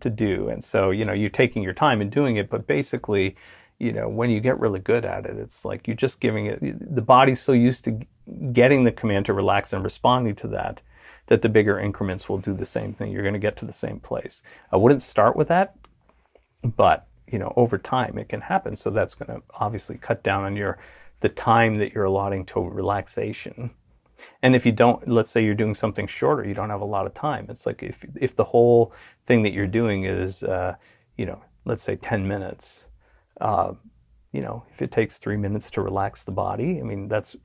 to do. And so, you know, you're taking your time and doing it, but basically, you know, when you get really good at it, it's like you're just giving it, the body's so used to getting the command to relax and responding to that, that the bigger increments will do the same thing. You're going to get to the same place. I wouldn't start with that, but, you know, over time it can happen. So that's going to obviously cut down on your, the time that you're allotting to relaxation. And if you don't, let's say you're doing something shorter, you don't have a lot of time. It's like if, if the whole thing that you're doing is, uh, you know, let's say ten minutes, Uh, you know, if it takes three minutes to relax the body, I mean, that's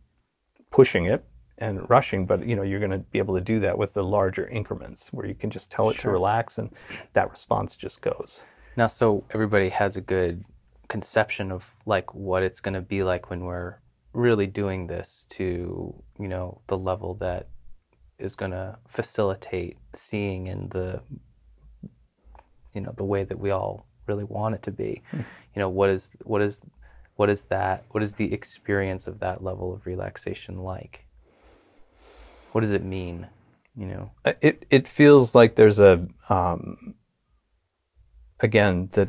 pushing it and rushing, but, you know, you're going to be able to do that with the larger increments where you can just tell it sure. to relax, and that response just goes. Now, so everybody has a good conception of like what it's going to be like when we're really doing this to, you know, the level that is going to facilitate seeing in the, you know, the way that we all really want it to be. You know, what is what is what is that what is the experience of that level of relaxation like? What does it mean? You know, it it feels like there's a um again that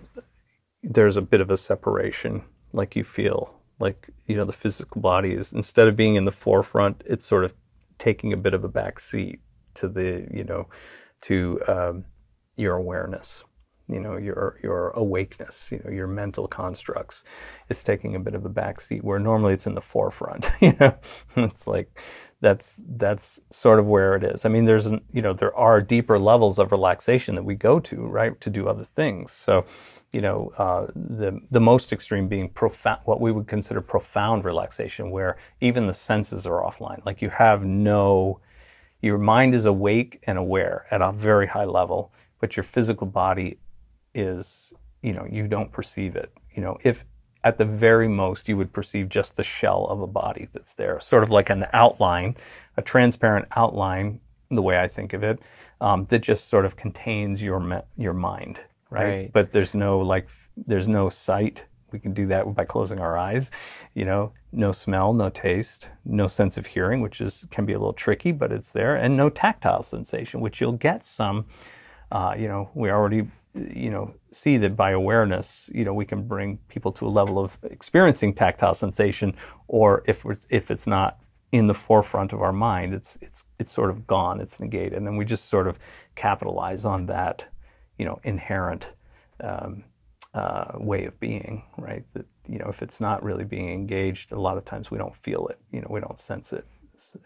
there's a bit of a separation. Like you feel like, you know, the physical body is, instead of being in the forefront, it's sort of taking a bit of a back seat to the, you know, to um your awareness, you know, your your awakeness, you know, your mental constructs. It's taking a bit of a backseat where normally it's in the forefront. You know, it's like that's that's sort of where it is. I mean, there's an, you know, there are deeper levels of relaxation that we go to, right, to do other things. So, you know, uh, the the most extreme being profound, what we would consider profound relaxation, where even the senses are offline. Like you have no, your mind is awake and aware at a very high level, but your physical body is, you know, you don't perceive it. You know, if at the very most you would perceive just the shell of a body that's there, sort of like an outline, a transparent outline, the way I think of it, um, that just sort of contains your me- your mind, right? right? But there's no, like, there's no sight. We can do that by closing our eyes, you know, no smell, no taste, no sense of hearing, which is can be a little tricky, but it's there, and no tactile sensation, which you'll get some, uh, you know, we already you know, see that by awareness, you know, we can bring people to a level of experiencing tactile sensation, or if it's, if it's not in the forefront of our mind, it's it's it's sort of gone, it's negated. And then we just sort of capitalize on that, you know, inherent um, uh, way of being, right? That, you know, if it's not really being engaged, a lot of times we don't feel it, you know, we don't sense it,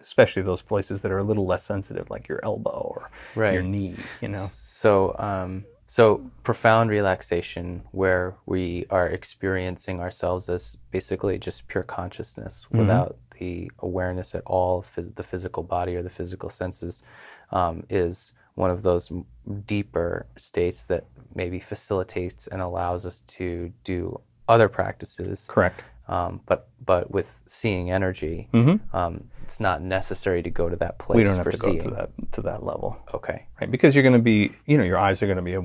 especially those places that are a little less sensitive, like your elbow or right. your knee, you know? So, um... So profound relaxation, where we are experiencing ourselves as basically just pure consciousness mm-hmm. without the awareness at all, phys- the physical body or the physical senses, um, is one of those deeper states that maybe facilitates and allows us to do other practices. Correct. Um, but but with seeing energy, mm-hmm. um, it's not necessary to go to that place. We don't have for to seeing. go to that to that level. Okay, right? Because you're going to be, you know, your eyes are going to be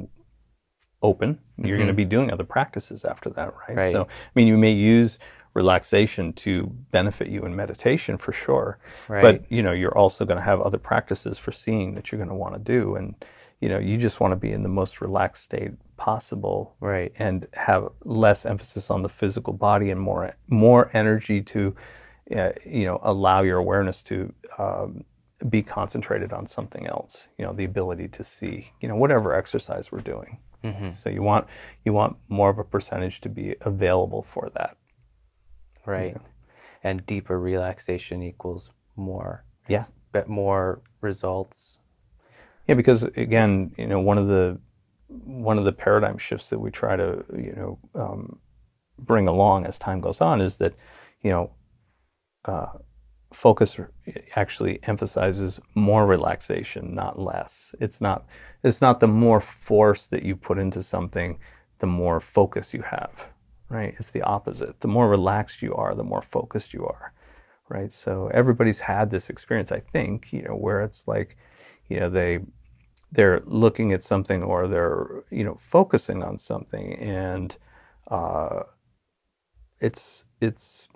open. You're mm-hmm. going to be doing other practices after that, right? right? So, I mean, you may use relaxation to benefit you in meditation for sure, right. but you know, you're also going to have other practices for seeing that you're going to want to do, and you know, you just want to be in the most relaxed state possible, right? And have less emphasis on the physical body and more more energy to, uh, you know, allow your awareness to um, be concentrated on something else. You know, the ability to see, you know, whatever exercise we're doing. Mm-hmm. So you want you want more of a percentage to be available for that, right? You know? And deeper relaxation equals more, yeah, but more results. Yeah, because again, you know, one of the one of the paradigm shifts that we try to, you know, um, bring along as time goes on is that, you know, uh, focus actually emphasizes more relaxation, not less. It's not it's not the more force that you put into something, the more focus you have, right? It's the opposite. The more relaxed you are, the more focused you are, right? So everybody's had this experience, I think, you know, where it's like, you know, they, they're looking at something or they're, you know, focusing on something, and uh, it's, it's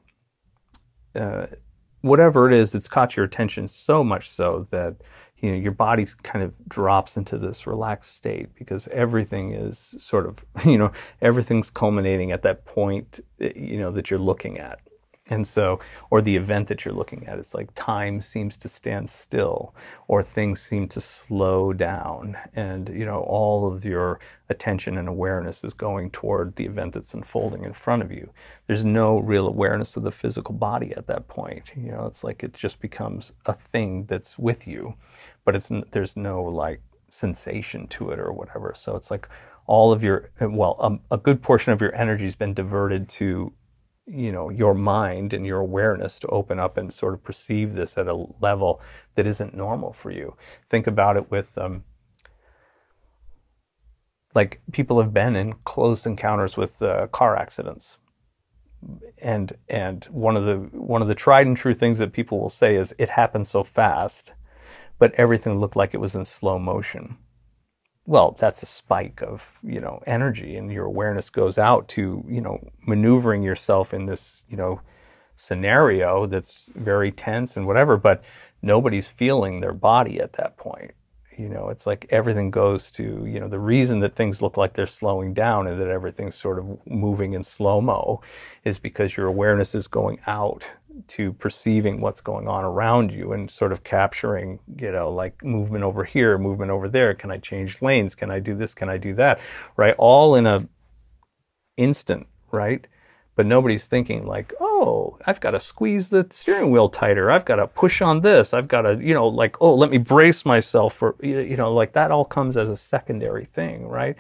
uh, whatever it is, it's caught your attention so much so that, you know, your body kind of drops into this relaxed state, because everything is sort of, you know, everything's culminating at that point, you know, that you're looking at. And so, or the event that you're looking at, it's like time seems to stand still, or things seem to slow down, and you know, all of your attention and awareness is going toward the event that's unfolding in front of you. There's no real awareness of the physical body at that point. You know, it's like it just becomes a thing that's with you, but it's there's no like sensation to it or whatever. So it's like all of your, well, um, a good portion of your energy has been diverted to, you know, your mind and your awareness to open up and sort of perceive this at a level that isn't normal for you. Think about it with, um, like people have been in close encounters with uh, car accidents, and and one of the one of the tried and true things that people will say is it happened so fast, but everything looked like it was in slow motion. Well, that's a spike of, you know, energy, and your awareness goes out to, you know, maneuvering yourself in this, you know, scenario that's very tense and whatever, but nobody's feeling their body at that point. You know, it's like everything goes to, you know, the reason that things look like they're slowing down and that everything's sort of moving in slow-mo is because your awareness is going out to perceiving what's going on around you and sort of capturing, you know, like movement over here, movement over there. Can I change lanes? Can I do this? Can I do that? Right? All in a instant, right? But nobody's thinking like, oh, I've got to squeeze the steering wheel tighter. I've got to push on this. I've got to, you know, like, oh, let me brace myself for, you know, like that all comes as a secondary thing, right?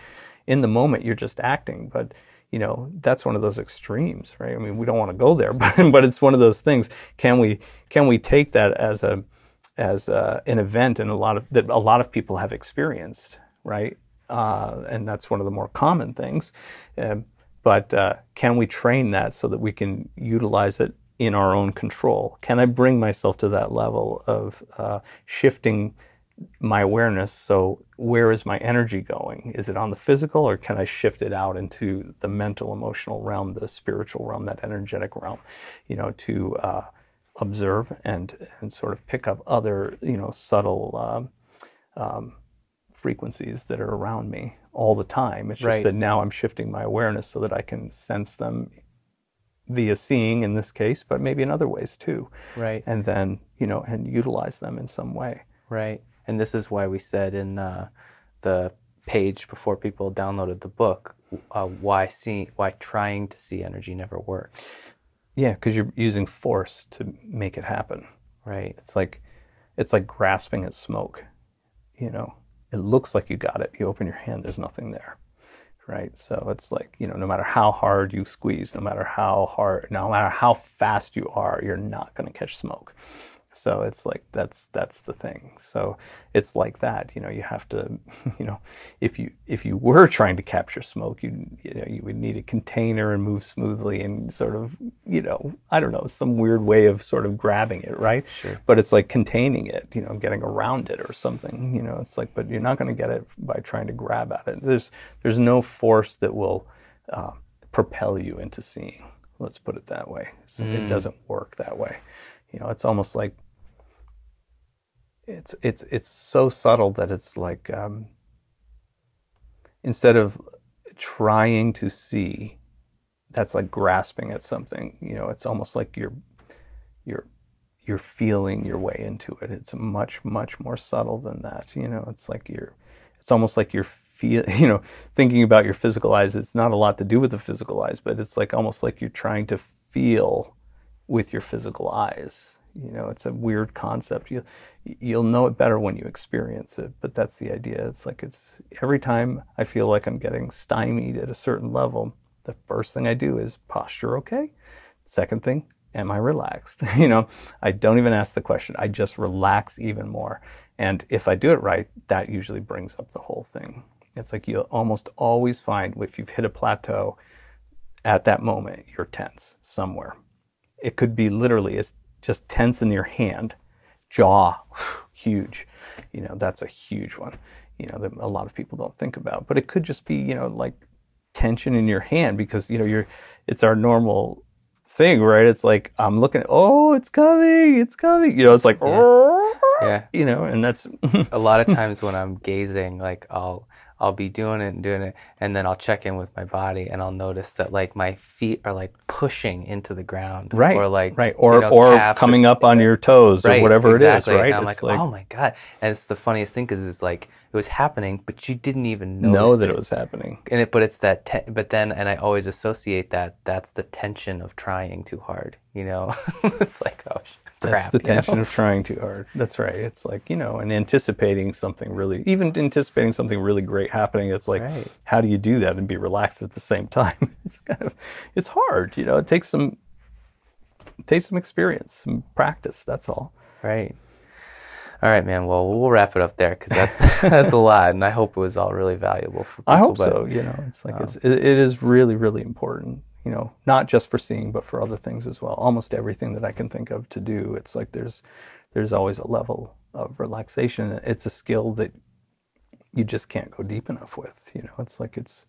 In the moment, you're just acting, but you know, that's one of those extremes, right? I mean, we don't want to go there, but, but it's one of those things. Can we can we take that as a as a, an event and a lot of that a lot of people have experienced, right? Uh, and that's one of the more common things. Uh, but uh, can we train that so that we can utilize it in our own control? Can I bring myself to that level of uh, shifting my awareness? So where is my energy going? Is it on the physical, or can I shift it out into the mental, emotional realm, the spiritual realm, that energetic realm, you know, to uh, observe and and sort of pick up other, you know, subtle um, um, frequencies that are around me all the time. It's just right. that now I'm shifting my awareness so that I can sense them via seeing in this case, but maybe in other ways too. Right. And then, you know, and utilize them in some way. Right. And this is why we said in uh, the page before people downloaded the book, uh, why see, why trying to see energy never works. Yeah, because you're using force to make it happen. Right. It's like, it's like grasping at smoke. You know, it looks like you got it. You open your hand, there's nothing there. Right. So it's like, you know, no matter how hard you squeeze, no matter how hard, no matter how fast you are, you're not going to catch smoke. So it's like, that's, that's the thing. So it's like that, you know, you have to, you know, if you, if you were trying to capture smoke, you, you know, you would need a container and move smoothly and sort of, you know, I don't know, some weird way of sort of grabbing it. Right. Sure. But it's like containing it, you know, getting around it or something, you know, it's like, but you're not going to get it by trying to grab at it. There's, there's no force that will uh, propel you into seeing, let's put it that way. So mm. It doesn't work that way. You know, it's almost like, It's it's it's so subtle that it's like um, instead of trying to see, that's like grasping at something. You know, it's almost like you're you're you're feeling your way into it. It's much much more subtle than that. You know, it's like you're it's almost like you're feel. You know, thinking about your physical eyes. It's not a lot to do with the physical eyes, but it's like almost like you're trying to feel with your physical eyes. You know, it's a weird concept. You, you'll know it better when you experience it, but that's the idea. It's like it's every time I feel like I'm getting stymied at a certain level, the first thing I do is posture okay. Second thing, am I relaxed? You know, I don't even ask the question. I just relax even more. And if I do it right, that usually brings up the whole thing. It's like you'll almost always find if you've hit a plateau at that moment, you're tense somewhere. It could be literally as just tense in your hand, jaw, huge. You know, that's a huge one, you know, that a lot of people don't think about. But it could just be, you know, like tension in your hand because, you know, you're, it's our normal thing, right? It's like, I'm looking, oh, it's coming, it's coming. You know, it's like, yeah. Oh, yeah. You know, and that's... A lot of times when I'm gazing, like I'll, I'll be doing it and doing it, and then I'll check in with my body, and I'll notice that like my feet are like pushing into the ground, right? Or like, right, or you know, or coming or, up on your toes, right, or whatever exactly. it is, right? And I'm it's like, like, oh my god! And it's the funniest thing because it's like it was happening, but you didn't even notice know that it, it was happening. And it, but it's that, te- but then, and I always associate that that's the tension of trying too hard, you know? It's like, oh shit. Crap, that's the tension know? of trying too hard. That's right. It's like, you know, and anticipating something really, even anticipating something really great happening. It's like, right. How do you do that and be relaxed at the same time? It's kind of, it's hard, you know, it takes some, it takes some experience, some practice. That's all. Right. All right, man. Well, we'll wrap it up there because that's that's a lot, and I hope it was all really valuable for people. I hope but, so. You know, it's like um, it's, it, it is really, really important. You know, not just for seeing, but for other things as well. Almost everything that I can think of to do, it's like there's there's always a level of relaxation. It's a skill that you just can't go deep enough with. You know, it's like it's,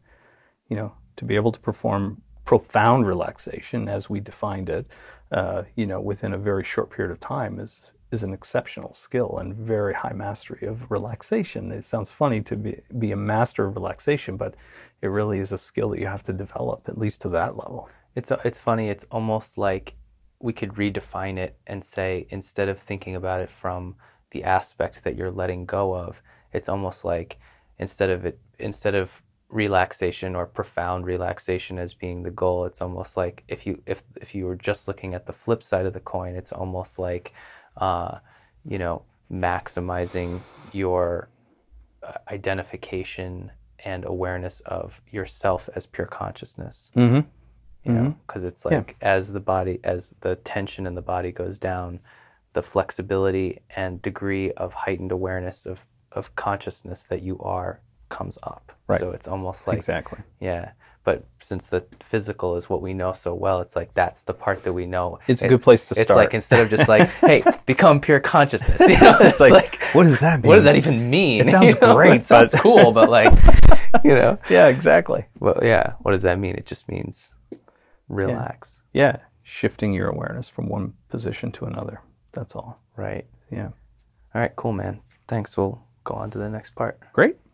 you know, to be able to perform profound relaxation as we defined it, uh, you know, within a very short period of time is is an exceptional skill and very high mastery of relaxation. It sounds funny to be, be a master of relaxation, but it really is a skill that you have to develop, at least to that level. It's it's funny. It's almost like we could redefine it and say, instead of thinking about it from the aspect that you're letting go of, it's almost like instead of it, instead of relaxation or profound relaxation as being the goal, it's almost like if you if if you were just looking at the flip side of the coin, it's almost like Uh, you know, maximizing your uh, identification and awareness of yourself as pure consciousness. Mm-hmm. You know, because mm-hmm. it's like yeah. as the body, as the tension in the body goes down, the flexibility and degree of heightened awareness of, of consciousness that you are comes up. Right. So it's almost like... Exactly. Yeah. But since the physical is what we know so well, it's like that's the part that we know. It's it, a good place to it's start. It's like instead of just like, hey, become pure consciousness. You know, it's, it's like, like, what does that mean? What does that even mean? It sounds you know? great. It but... sounds cool, but like, you know. Yeah, exactly. Well, yeah. What does that mean? It just means relax. Yeah. yeah. Shifting your awareness from one position to another. That's all. Right. Yeah. All right. Cool, man. Thanks. We'll go on to the next part. Great.